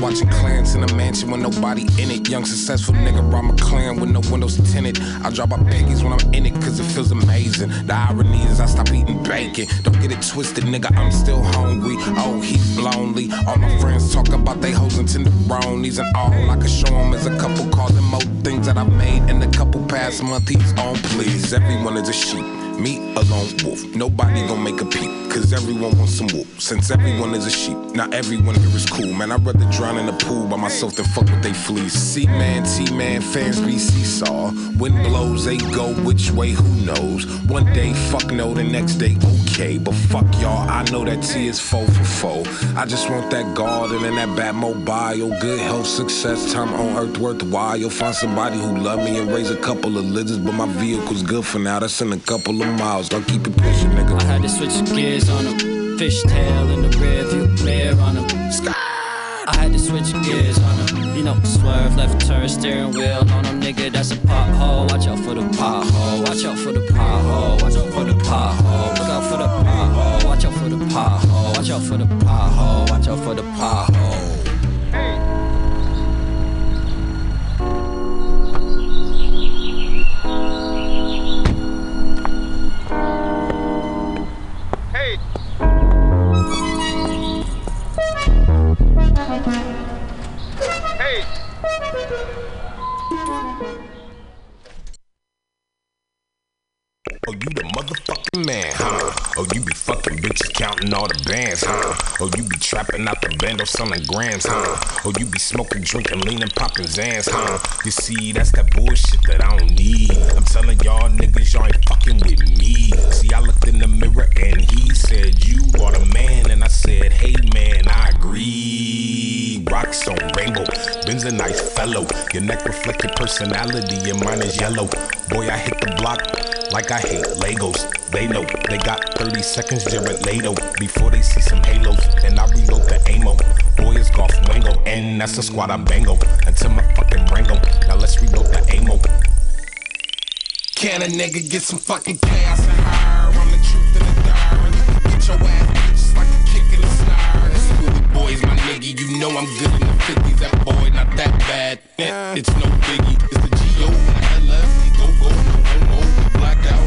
Watching Clans in a mansion with nobody in it. Young successful nigga rob my clan with no windows tinted. I drop my piggies when I'm in it cause it feels amazing. The irony is I stop eating bacon. Don't get it twisted nigga, I'm still hungry. Oh, he's lonely. All my friends talk about they hoes and tenderonies. And all I can show them is a couple calls and more things that I've made in a couple past month. He's on please. Everyone is a sheep. Me, a lone wolf. Nobody gon' make a peep, cause everyone wants some wolf. Since everyone is a sheep, not everyone here is cool. Man, I'd rather drown in a pool by myself than fuck with they fleas. C-man, T-man, fans be seesaw. Wind blows, they go which way, who knows. One day, fuck no, the next day, okay. But fuck y'all, I know that T is foe for foe. I just want that garden and that Batmobile. Good health, success, time on earth worthwhile. You'll find somebody who love me and raise a couple of lizards. But my vehicle's good for now, that's in a couple of miles, don't keep it pushing, nigga. I had to switch gears on him. Fishtail in the rearview mirror on him. Sky. I had to switch gears on him. Swerve, left turn, steering wheel on him, nigga. That's a pothole. Watch out for the pothole. Watch out for the pothole. Watch out for the pothole. Look out for the pothole. Watch out for the pothole. Watch out for the pothole. Watch out for the pothole. Hey. You be fucking bitches counting all the bands, huh? Or you be trapping out the bando selling grams, huh? Or you be smoking, drinking, leaning, popping Xans, huh? You see, that's that bullshit that I don't need. I'm telling y'all niggas, y'all ain't fucking with me. See, I looked in the mirror and he said, you are the man. And I said, hey man, I agree. Rocks on rainbow, Ben's a nice fellow. Your neck reflected personality, your mine is yellow. Boy, I hit the block like I hate Legos. They know they got 30 seconds, Jared Leto, before they see some halos. And I reload the ammo. Boy, it's Golf Wango, and that's the squad I bango until my fucking Rango. Now let's reload the ammo. Can a nigga get some fucking chaos in her? I'm the truth and the third. Get your ass bitch just like a kick in the snare. This Louis boy's my nigga, you know I'm good in the 50s. That boy not that bad. It's no biggie. It's the G.O. and the LFC. Go, no, no, blackout.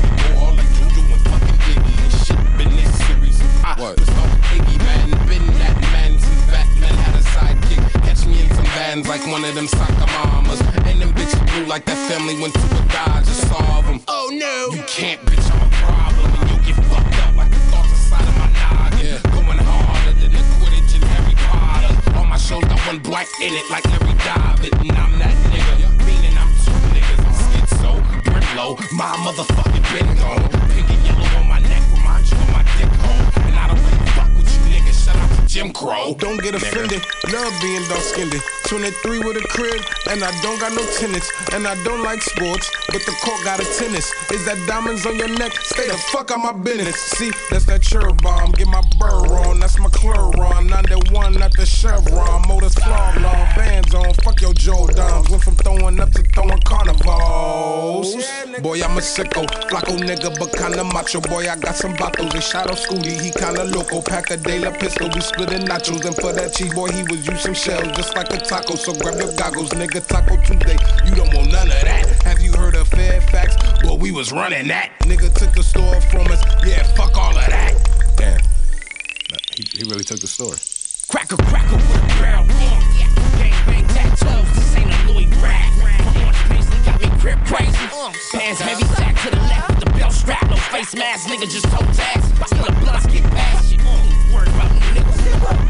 What? It's all Iggy, man. Been that man since Batman had a sidekick. Catch me in some vans like one of them soccer mamas. And them bitches blue like that family went to a Dodge to solve them. Oh no! You can't, bitch, I'm a problem. And you'll get fucked up like the thoughts inside of my noggin. Yeah. Going harder than the Quidditch and Harry Potter. On my shoulder, one black in it like Larry David. And I'm that nigga. Meaning I'm two niggas. I'm schizo, grim low. My motherfucking been gone. Pink and yellow on my neck, remind you of my dick hole. I don't really fuck with you niggas, shout out to Jim Crow. Don't get offended, love being dark-skinned. 23 with a crib, and I don't got no tenants. And I don't like sports, but the court got a tennis. Is that diamonds on your neck? Stay the fuck out my business. See, that's that cherubim, get my burr on. That's my chloron, 91, not the chevron. Motors, flaw, law, bands on, fuck your Joe Doms. Went from throwing up to throwing carnivals. Boy, I'm a sicko, flacco nigga, but kinda macho. Boy, I got some bottles, and shout out Scooty, he kinda loco. Pack a de la pistol, we splitting nachos. And for that cheese, boy, he was using shells, just like a taco. So grab your goggles, nigga, Taco Tuesday. You don't want none of that. Have you heard of Fairfax? Well, we was running that. Nigga took the store from us. Yeah, fuck all of that. Damn. He really took the store. Cracker, cracker with a barrel room. Yeah, gang bang tattoos. This ain't a Louis rag. Orange Paisley got me grip crazy. Pants heavy sack to the left with the belt strap. No face mask, nigga, just toe tags. Till the blunts get past you. Word about them niggas.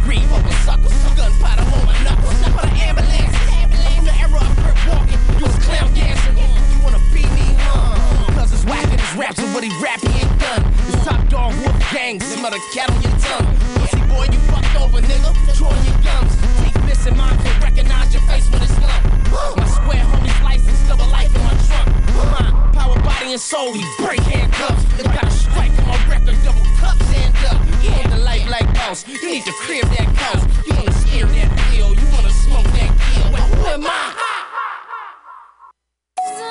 Green over suckers. Gunpowder on my knuckles. For the ambulance. From the era of Kurt walking, you was clown dancing. You wanna beat me, huh? Cause it's whacking his raps and what he rap, he ain't done. It's top dog wolf gang. Smell the cat on your tongue. Pussy boy, you fucked over, nigga. Draw your gums. Teeth missing mine, can recognize your face when it's slump. My square homie's license, double life in my trunk. My power, body, and soul, he break handcuffs. They got a strike on my record, double cups and up. You want the life like boss, you need to crib that coast. You wanna steer that deal, you wanna smoke that kill. Wait, who am I? So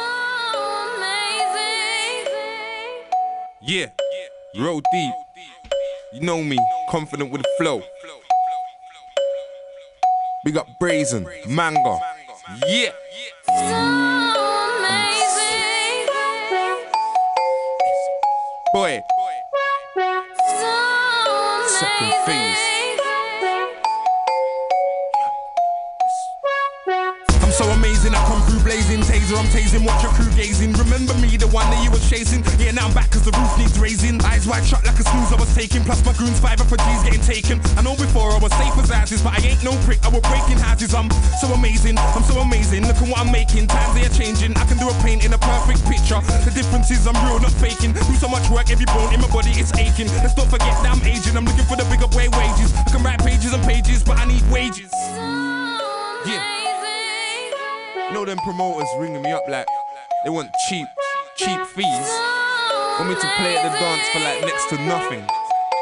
amazing. Yeah, roll deep. You know me, confident with the flow. We got brazen, manga. Yeah. So amazing. Boy. So amazing. So amazing, I come through blazing. Taser, I'm tasing, watch your crew gazing. Remember me, the one that you was chasing. Yeah, now I'm back cause the roof needs raising. Eyes wide shut like a snooze I was taking. Plus my goons, 5 up for G's getting taken. I know before I was safe as asses, but I ain't no prick, I was breaking houses. I'm so amazing, I'm so amazing. Look at what I'm making, times they are changing. I can do a painting, a perfect picture. The difference is I'm real, not faking. Do so much work, every bone in my body is aching. Let's not forget that I'm aging, I'm looking for the bigger way wages. I can write pages and pages, but I need wages. Yeah. Know them promoters ringing me up like they want cheap fees. Want me to play at the dance for like next to nothing.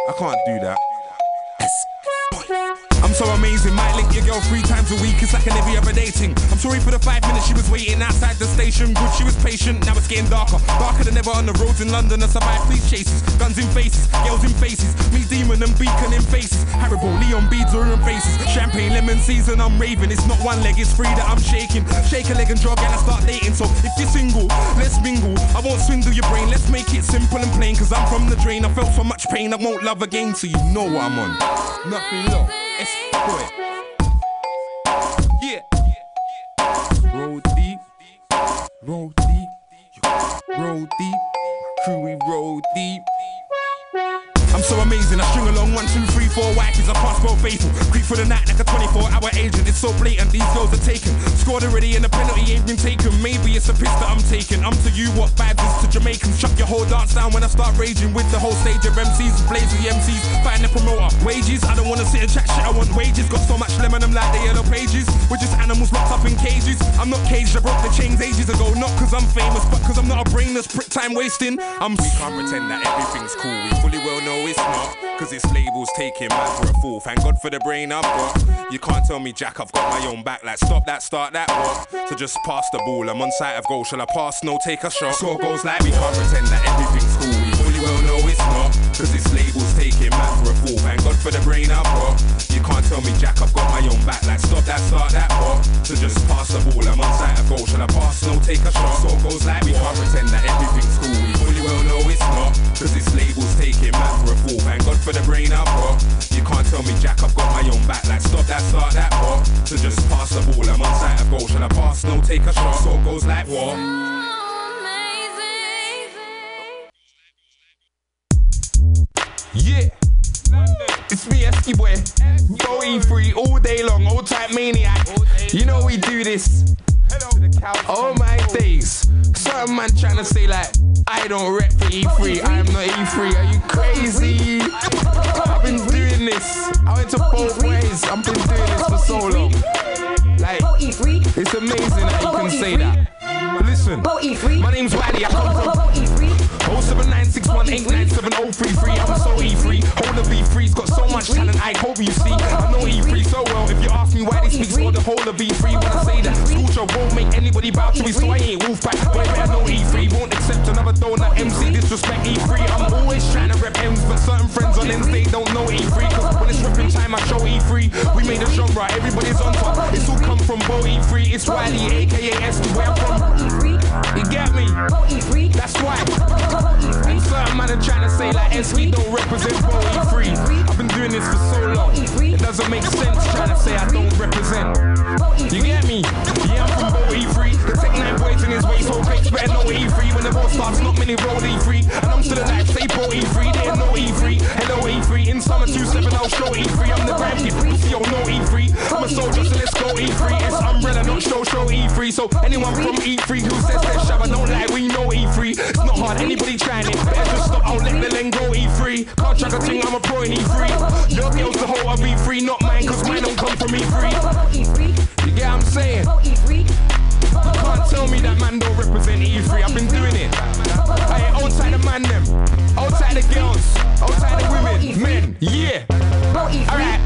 I can't do that. I'm so amazing, might lick your girl 3 times a week. It's like an every other dating. I'm sorry for the 5 minutes she was waiting outside the station. Good, she was patient, now it's getting darker. Darker than ever on the roads in London. I survived police chases, guns in faces, girls in faces. Me, demon and beacon in faces. Haribo, Leon beads are in faces. Champagne, lemon season, I'm raving. It's not one leg, it's 3 that I'm shaking. Shake a leg and jog and I start dating. So if you're single, let's mingle. I won't swindle your brain, let's make it simple and plain. Cause I'm from the drain, I felt so much pain. I won't love again, so you know what I'm on. Nothing low. Boy. Yeah. Roll deep. Roll deep. Roll deep. Crew, we roll deep. I'm so amazing. I string along 1, 2, 3, 4 wackies. I pass both faithful. Creep for the night like a 24-hour agent. It's so blatant. These girls are taken. Scored already and the penalty ain't been taken. Maybe it's a piss that I'm taking. I'm to you what bad is to Jamaicans. Shut your whole dance down when I start raging with the whole stage of MCs. Blaze with the MCs. Find the promoter. Wages. I don't want to sit and chat shit. I want wages. Got so much lemon. I'm like the yellow pages. We're just animals locked up in cages. I'm not caged. I broke the chains ages ago. Not because I'm famous, but because I'm not a brainless prick time wasting. We can't pretend that everything's cool. We fully well know it's not. Cause it's labels taking man for a fool. Thank God for the brain I've got. You can't tell me Jack, I've got my own back. Like stop that, start that, what? So just pass the ball. I'm on sight of goal. Shall I pass? No, take a shot. Score goes like we can't pretend that everything's cool. We fully well know it's not. Cause it's labels taking man for a fool. Thank God for the brain I've got. You can't tell me Jack, I've got my own back. Like stop that, start that, what? So just pass the ball. I'm on sight of goal. Shall I pass? No, take a shot. Score goes like we can't pretend that everything's cool. We fully well know it's not. Cause it's labels taking man for a fool. Thank God for the brain I've got. You can't tell me Jack, I've got my own back. Like stop that, start that, what? So just pass the ball. I'm on sight of goal. Shall I pass? No, take a shot. So it goes like what? Yeah, it's me, Esky Boy. Bow E3 all day long, old type maniac. You know we do this. All my days. Some man trying to say like, I don't rep for E3, I am not E3, are you crazy? I've been doing this, I went to both ways, I've been doing this for so long. Like, it's amazing that you can say that. Listen, my name's Wiley, I come from 07961897033. I'm so E3. Whole of E3's got so much talent, I hope you see. I know E3 so well. If you ask me why they speak for the whole of E3, when I say that culture won't make anybody bow to me, so I ain't Wolfpack. But I know E3 won't accept another donut. MC disrespect E3. I'm always trying to rep M's, but certain friends on ends they don't know E3. Cause when it's repping time, I show E3. We made a genre, everybody's on top. It's all come from Bow E3. It's Wiley, aka Esky, where I'm from. You get me? That's why. And certain man are trying to say like SB don't represent Bow E3. I've been doing this for so long. It doesn't make sense trying to say I don't represent. You get me? Yeah, I'm from Bow E3. The Tech 9 boys in his waist, so fakes better know E3. When the ball starts, not many roll E3. And I'm still alive, say Bow E3. They ain't no E3. Hello E3. In summer 27 I'll show E3. I'm the Grime kid, pussy, oh no E3. I'm a soldier, so let's go E3. It's umbrella, not show E3. So anyone from E3 who says they're shabba, don't lie, we know E3. It's not hard, anybody trying. Better just stop, I'll let the lane go E3. Can't track a thing, I'm a pro in E3. Your girl's the whole of E3, not mine, cause mine don't come from E3. You get what I'm saying? You can't tell me that man don't represent E3, I've been doing it. I ain't outside the man them, outside the girls, outside the women, men, yeah. Alright.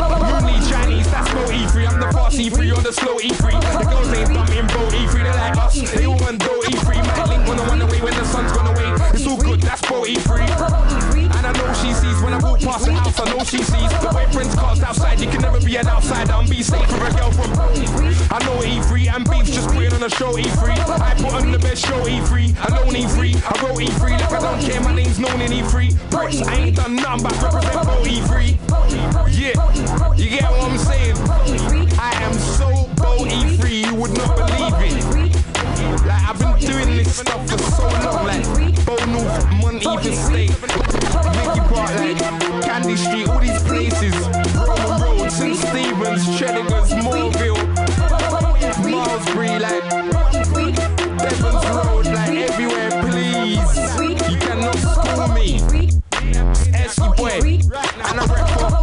You need Chinese, that's Bow E3. I'm the fast E3, you're the slow E3. The girls ain't dumb in Bow E3, they like us. They all want Bow E3. My link wanna run away when the sun's gone away. It's all good, that's Bow E3. And I know she sees when I walk past the house, I know she sees. The boyfriend's cast outside, you can never be an outsider. I'm be safe for a girl from Bow E3. I know E3, and beef's just putting on a show E3. I put on the best show E3, I know E3. I wrote E3 like I don't care, my name's known in E3. Bricks, I ain't done nothing but represent Bow E3. Yeah. You get what I'm saying? I am so Bow E3, you would not believe it. Like, I've been doing this stuff for so long, like, Bow North, Monteith Estate, Mickey Park, like, Candy Street, all these places, Roman Road, St. Stephen's, Cheddigars, Moreville, Malmesbury, like, Devon's Road, like, everywhere, please. You cannot school me. Esky Boy, and I rep for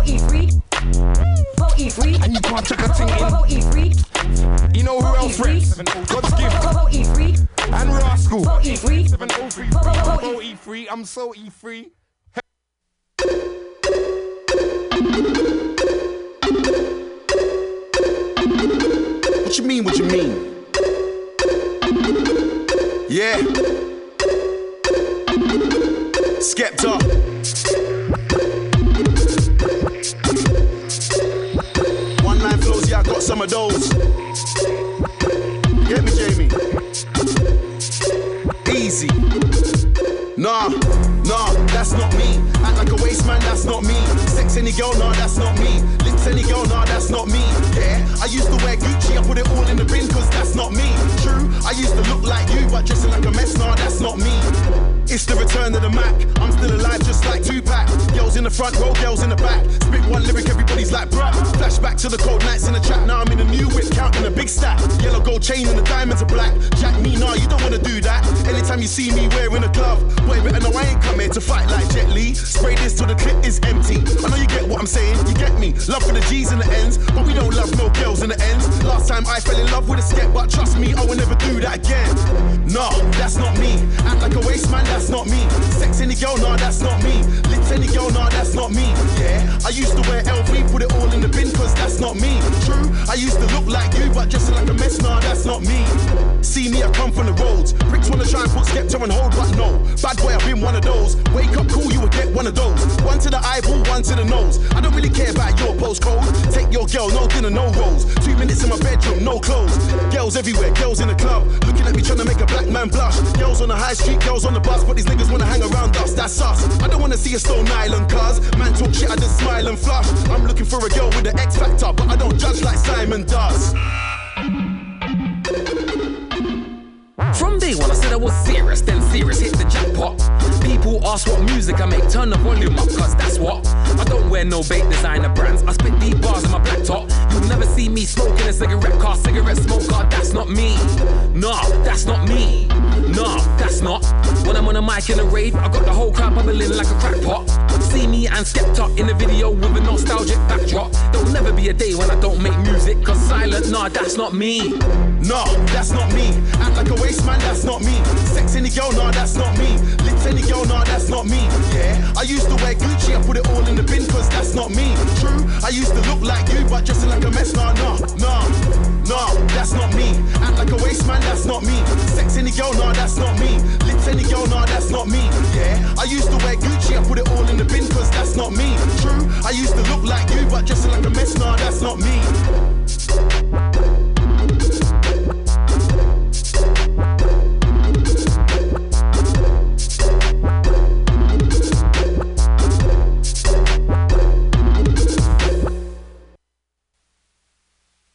and you can't check a thing in. You know who else reps? God's Gift and Rascal. Bow E3, I'm so E3. What you mean, what you mean? Yeah. Skepta. One-line flows, yeah, I got some of those. Get me, Jamie. Easy. Nah, that's not me. Act like a waste man, that's not me. Sex any girl, nah, that's not me. Lips any girl, nah, that's not me. Yeah, I used to wear Gucci, I put it all in the bin, cause that's not me. True, I used to look like you, but dressing like a mess, nah, that's not me. It's the return of the Mac. I'm still alive just like Tupac. Girls in the front row, girls in the back. Spit one lyric, everybody's like bruh. Flashback to the cold nights in the trap. Now I'm in a new whip, counting a big stack. Yellow gold chain and the diamonds are black. Jack me, nah, you don't wanna do that. Anytime you see me wearing a glove, boy, better know I ain't come here to fight like Jet Li. Spray this till the clip is empty. I know you get what I'm saying, you get me. Love for the G's and the N's, but we don't love no girls in the ends. Last time I fell in love with a skep, but trust me, I will never do that again. Nah, that's not me. Act like a waste man, that's not me. Sex any girl, nah, that's not me. Lips any girl, nah, that's not me. Yeah, I used to wear LV, put it all in the bin, cause that's not me. True, I used to look like you, but dressing like a mess, nah, that's not me. See me, I come from the roads. Bricks wanna try and put Skepta on hold, but no. Bad boy, I've been one of those. Wake up cool, you will get one of those. One to the eyeball, one to the nose. I don't really care about your postcode. Take your girl, no dinner, no rolls. 2 minutes in my bedroom, no clothes. Girls everywhere, girls in the club. Looking at me trying to make a black man blush. Girls on the high street, girls on the bus. But these niggas wanna hang around us, that's us. I don't wanna see a Stone Island cuz. Man talk shit, I just smile and flush. I'm looking for a girl with an X factor, but I don't judge like Simon does. From day one I said I was serious, then serious hit the jackpot. People ask what music I make, turn the volume up cause that's what. I don't wear no bait designer brands, I spit deep bars in my black top. You'll never see me smoking a cigarette car, cigarette smoke car, that's not me. Nah, that's not me. Nah, that's not. When I'm on a mic in a rave, I got the whole crowd bubbling like a crackpot. See me and Skepta in a video with a nostalgic backdrop. There'll never be a day when I don't make music cause silent, nah, that's not me. Nah, that's not me. Act like a waste man, that's not me. Sex any girl, nah, that's not me. Lips any girl, nah, that's not me. Yeah, I used to wear Gucci, I put it all in the bin cause that's not me. True, I used to look like you, but dressing like a mess, nah, nah, nah. Nah, that's not me. Act like a waste man, that's not me. Sex any girl, nah, that's not me. Lips any girl, nah, that's not me. Yeah, I used to wear Gucci, I put it all in the bin cause that's not me. True, I used to look like you, but dressing like a mess, nah, that's not me.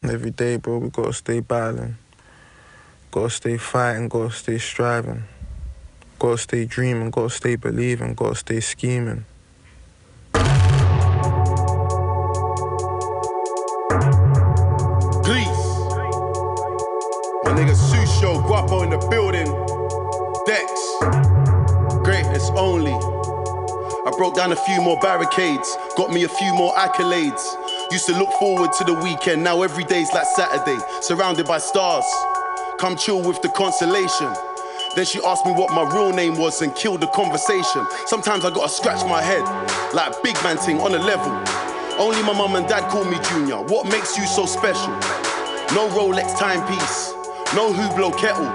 Every day, bro, we gotta stay battling. Gotta stay fighting, gotta stay striving. Gotta stay dreaming, gotta stay believing, gotta stay scheming. Please. My nigga Susho Guapo in the building. Dex. Greatness only. I broke down a few more barricades. Got me a few more accolades. Used to look forward to the weekend, now every day's like Saturday. Surrounded by stars, come chill with the consolation. Then she asked me what my real name was and killed the conversation. Sometimes I gotta scratch my head, like big man ting on a level. Only my mum and dad call me Junior, what makes you so special? No Rolex timepiece, no Hublot kettle.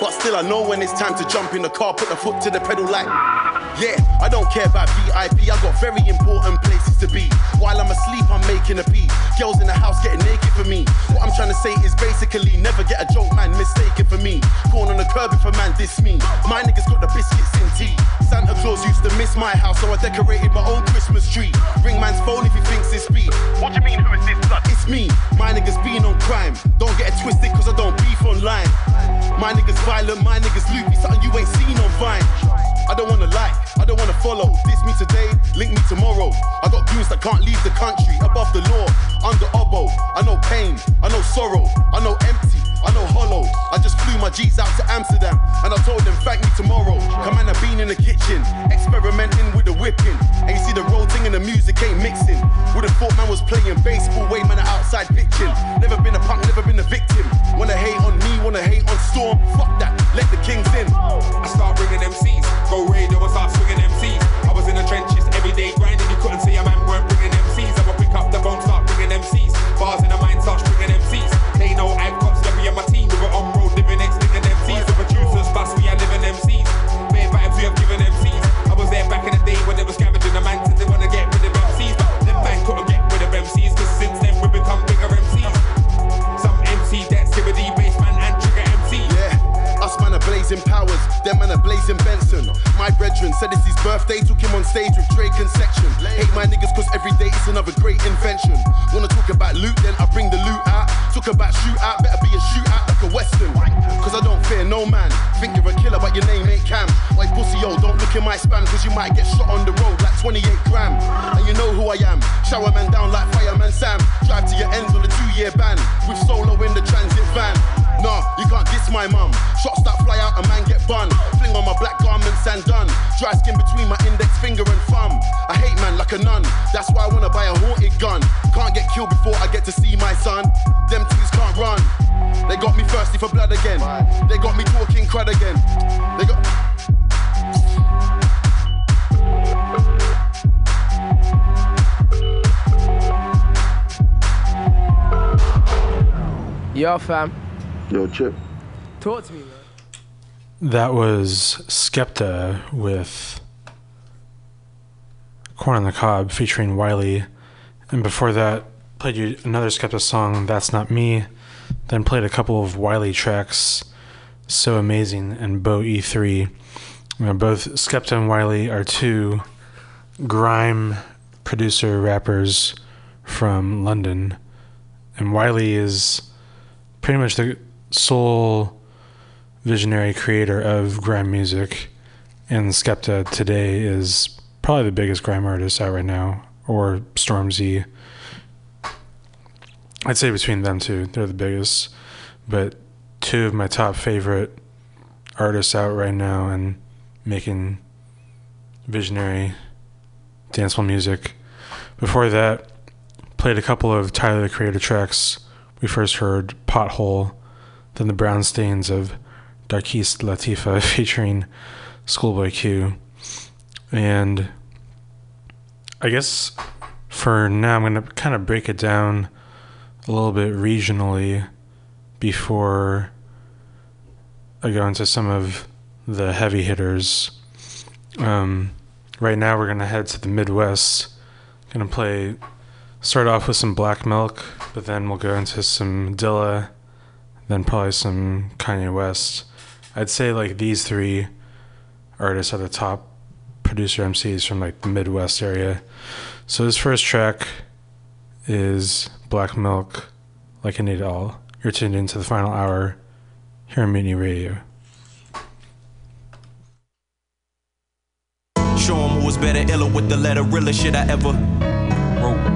But still I know when it's time to jump in the car, put the foot to the pedal like... Yeah, I don't care about VIP, I got very important places to be. While I'm asleep, I'm making a pee. Girls in the house getting naked for me. What I'm trying to say is basically never get a joke, man, mistaken for me. Corn on the curb if a man diss me. My niggas got the biscuits in tea. Santa Claus used to miss my house, so I decorated my own Christmas tree. Ring man's phone if he thinks it's beat. What do you mean, who is this son? It's me, my niggas been on crime. Don't get it twisted cause I don't beef online. My niggas violent, my niggas loopy, something you ain't seen on Vine. I don't wanna like, I don't wanna follow. Diss me today, link me tomorrow. I got goons that can't leave the country. Above the law, under oboe. I know pain, I know sorrow, I know empty, I know hollow. I just flew my G's out to Amsterdam and I told them thank me tomorrow. Come on, I've been in the kitchen, experimenting with the whipping. And you see the road thing and the music ain't mixing. Would've thought man was playing baseball, way man outside pitching. Never been a punk, never been a victim. Wanna hate on me, wanna hate on Storm. Fuck that, let the kings in. I start bringing MCs, go radio and start swinging MCs. I was in the trenches every day grinding. You couldn't say a man weren't bringing MCs. I would pick up the phone, start bringing MCs. Bars in the mind, start bringing MCs. They know I'm cops, let me and my team. We were on road living next thing and MCs. The producers plus we are living MCs. Bare vibes we have given MCs. I was there back in the day when they were scavenging the man since they wanna get rid of MCs. But them man couldn't get rid of MCs cause since then we become bigger MCs. Some MC that's activity, bass man and trigger MC. Yeah. section. Hate my niggas cause every day it's another great invention. Wanna talk about loot, then I bring the loot out. Talk about shootout, better be a shootout like a western. Cause I don't fear no man. Think you're a killer but your name ain't Cam. Like pussy, yo, don't look in my spam cause you might get shot on the road like 28 gram. And you know who I am. Shower man down like fireman Sam. Drive to your ends on a 2-year ban. With solo in the transit van. Nah, you can't diss my mum. Shots that fly out, a man get bun. Fling on my black garments and done. Dry skin between my index finger and thumb. I hate man like a nun. That's why I wanna buy a haunted gun. Can't get killed before I get to see my son. Them twos can't run. They got me thirsty for blood again. They got me talking crud again. They got... Yo, fam. Yo, Chip. Talk to me, man. That was Skepta with Corn on the Cob featuring Wiley. And before that, played you another Skepta song, That's Not Me. Then played a couple of Wiley tracks, So Amazing and Bow E3. You know, both Skepta and Wiley are two grime producer rappers from London. And Wiley is pretty much the sole visionary creator of grime music, and Skepta today is probably the biggest grime artist out right now, or Stormzy. I'd say between them two, they're the biggest, but two of my top favorite artists out right now and making visionary dancehall music. Before that, played a couple of Tyler, the Creator tracks. We first heard Pothole, then the brown stains of Darkest Latifah featuring Schoolboy Q. And I guess for now I'm going to kind of break it down a little bit regionally before I go into some of the heavy hitters. Right now we're going to head to the Midwest. Going to play... Start off with some Black Milk, but then we'll go into some Dilla, then probably some Kanye West. I'd say like these three artists are the top producer MCs from like the Midwest area. So this first track is Black Milk, Like I Need It All. You're tuned into the Final Hour here on Mutiny Radio. Show 'em who was better, iller with the letter, realer shit I ever wrote.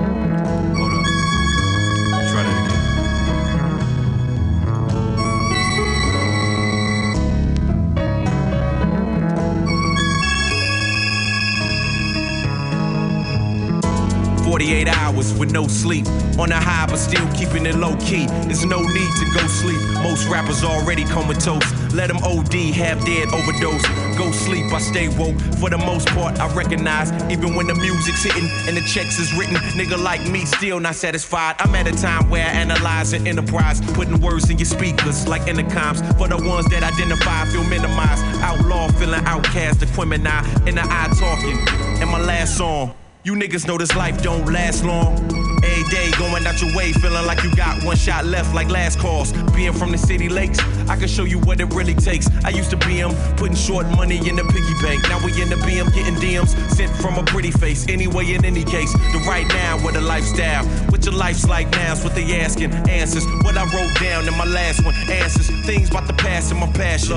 With no sleep, on the high but still keeping it low key. There's no need to go sleep. Most rappers already comatose. Let them OD, have dead overdose. Go sleep, I stay woke. For the most part, I recognize even when the music's hitting and the checks is written. Nigga like me still not satisfied. I'm at a time where I analyze an enterprise, putting words in your speakers like intercoms. For the ones that identify, feel minimized. Outlaw, feeling outcast, the criminal in the eye talking. And my last song. You niggas know this life don't last long. Every day going out your way, feeling like you got one shot left like last calls. Being from the city lakes, I can show you what it really takes. I used to be him, putting short money in the piggy bank. Now we in the BM getting DMs sent from a pretty face. Anyway, in any case, the right now with a lifestyle. What your life's like now is what they asking. Answers, what I wrote down in my last one. Answers, things about the past and my passion.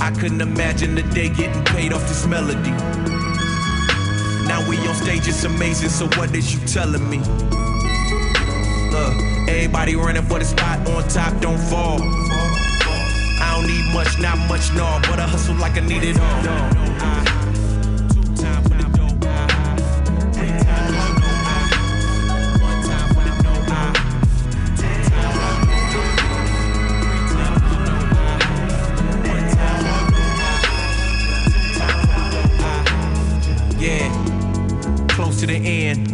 I couldn't imagine the day getting paid off this melody. Now we on stage, it's amazing, so what is you telling me? Everybody running for the spot, on top, don't fall. I don't need much, not much, no, but I hustle like I need it all. To the end,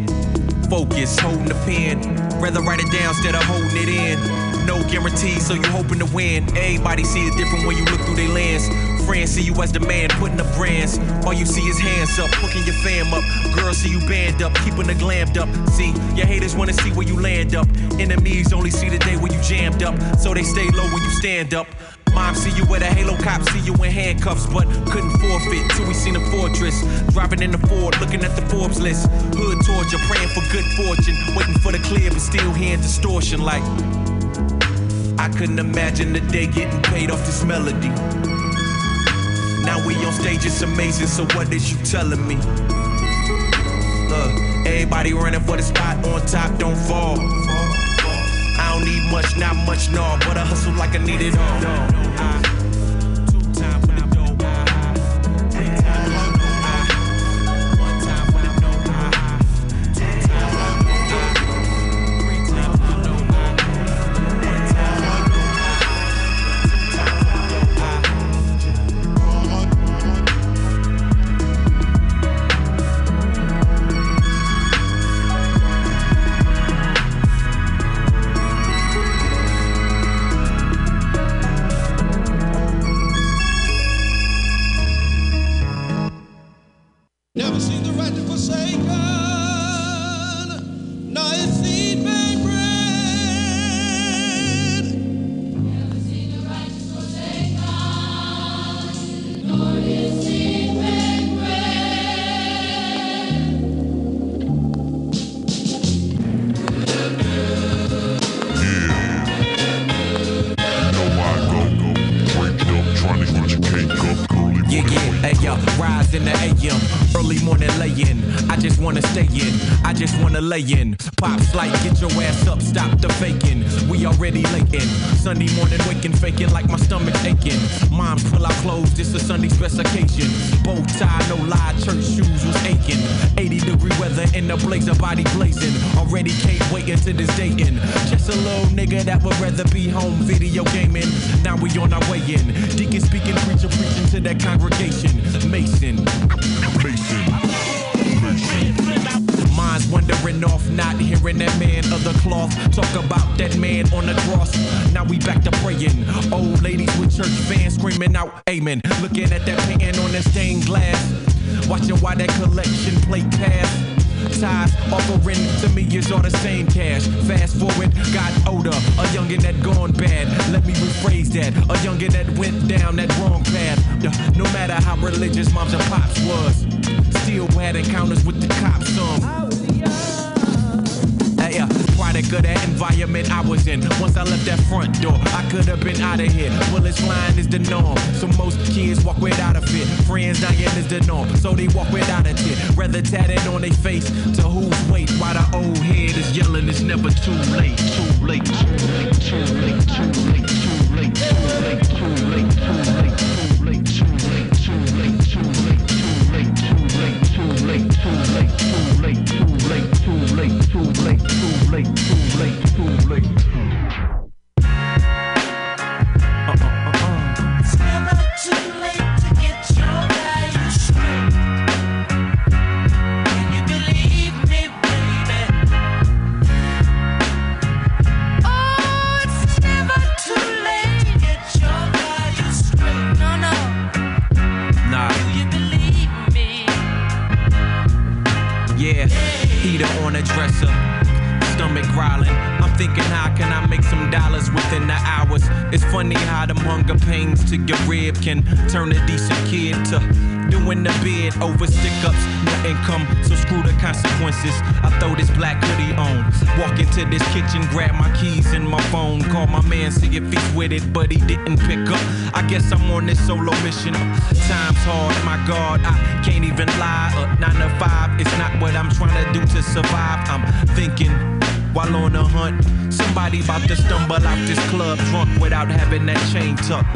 focus, holding the pen. Rather write it down instead of holding it in. No guarantees, so you hoping to win. Everybody see it different when you look through their lens. Friends see you as the man, putting up brands. All you see is hands up, hooking your fam up. Girls see you band up, keeping the glammed up. See, your haters wanna see where you land up. Enemies only see the day where you jammed up, so they stay low when you stand up. Mom see you with a halo, cop see you in handcuffs, but couldn't forfeit till we seen a fortress. Driving in the Ford, looking at the Forbes list. Hood torture, praying for good fortune, waiting for the clear, but still hearing distortion. Like, I couldn't imagine the day getting paid off this melody. Now we on stage, it's amazing, so what is you telling me? Look, everybody running for the spot, on top, don't fall. I don't need much, not much, no, but I hustle like I need it all. Layin', pops like get your ass up, stop the faking. We already latin', Sunday morning waking, faking like my stomach aching. Mom pull out clothes, it's a Sunday specification. Bow tie, no lie, church shoes was aching. 80-degree weather in the blazer, body blazing. Already can't wait until this dating. Just a little nigga that would rather be home video gaming. Now we on our way in. Deacon speaking, preacher preaching to that congregation. Mason. Minds wandering off, not hearing that man of the cloth talk about that man on the cross. Now we back to praying. Old ladies with church fans screaming out amen. Looking at that painting on that stained glass. Watching why that collection plate pass. Ties offering to me is all the same cash. Fast forward, got older, a youngin' that gone bad. Let me rephrase that, a youngin' that went down that wrong path. No matter how religious moms and pops was, still had encounters with the cops. Product of that environment I was in. Once I left that front door, I could have been out of here. Bullets flying is the norm, so most kids walk without a fit. Friends dying is the norm, so they walk without a tear. Rather tatted on their face to who's weight, while the old head is yelling it's never too late. Too late, too late, too late, too late, too late, too late, too late, too late, too late, too late, too late, too late, too late, too late, too late, too late, too late, too late. Too late, too late, too late, too late, too late. It's never too late to get your value straight. Can you believe me, baby? Oh, it's never too late to get your value straight. No, no. Nah. Do you believe me? Yeah. Yeah. Heater on a dresser, stomach growling. I'm thinking, how can I make some dollars within the hours? It's funny how them hunger pains to your rib can turn a decent kid to doing the bid over stick-ups, no income, so screw the consequences. I throw this black hoodie on, walk into this kitchen, grab my keys and my phone, call my man, see if he's with it, but he didn't pick up. I guess I'm on this solo mission. Time's hard, my God, I can't even lie. 9 to 5, it's not what I'm trying to do to survive. I'm thinking while on a hunt, somebody about to stumble out this club drunk without having that chain tucked.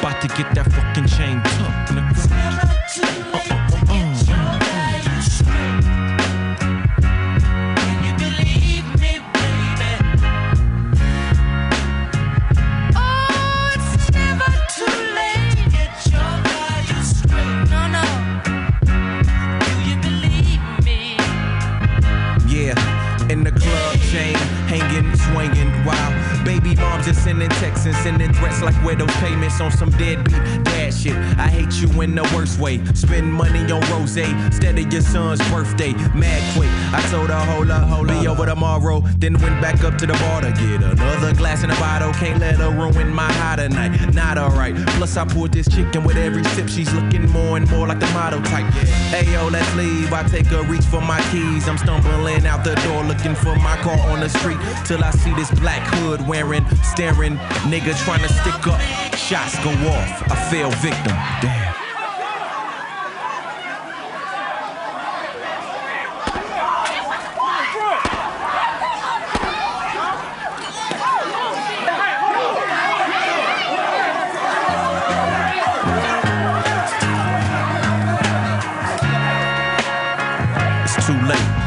About to get that fucking chain tucked, nigga. Hanging, swinging, wow. Baby mom Just sending texts and sending threats like widow payments on some deadbeat dad shit. I hate you in the worst way. Spend money on rosé instead of your son's birthday. Mad quick. I told her holy over tomorrow. Then went back up to the bar to get another glass and a bottle. Can't let her ruin my high tonight. Not alright. Plus I poured this chicken with every sip. She's looking more and more like the model type. Hey yo, let's leave. I take a reach for my keys. I'm stumbling out the door looking for my car on the street till I see this black hood wearing, staring nigga trying to stick up. Shots go off. I fell victim. Damn. Too late.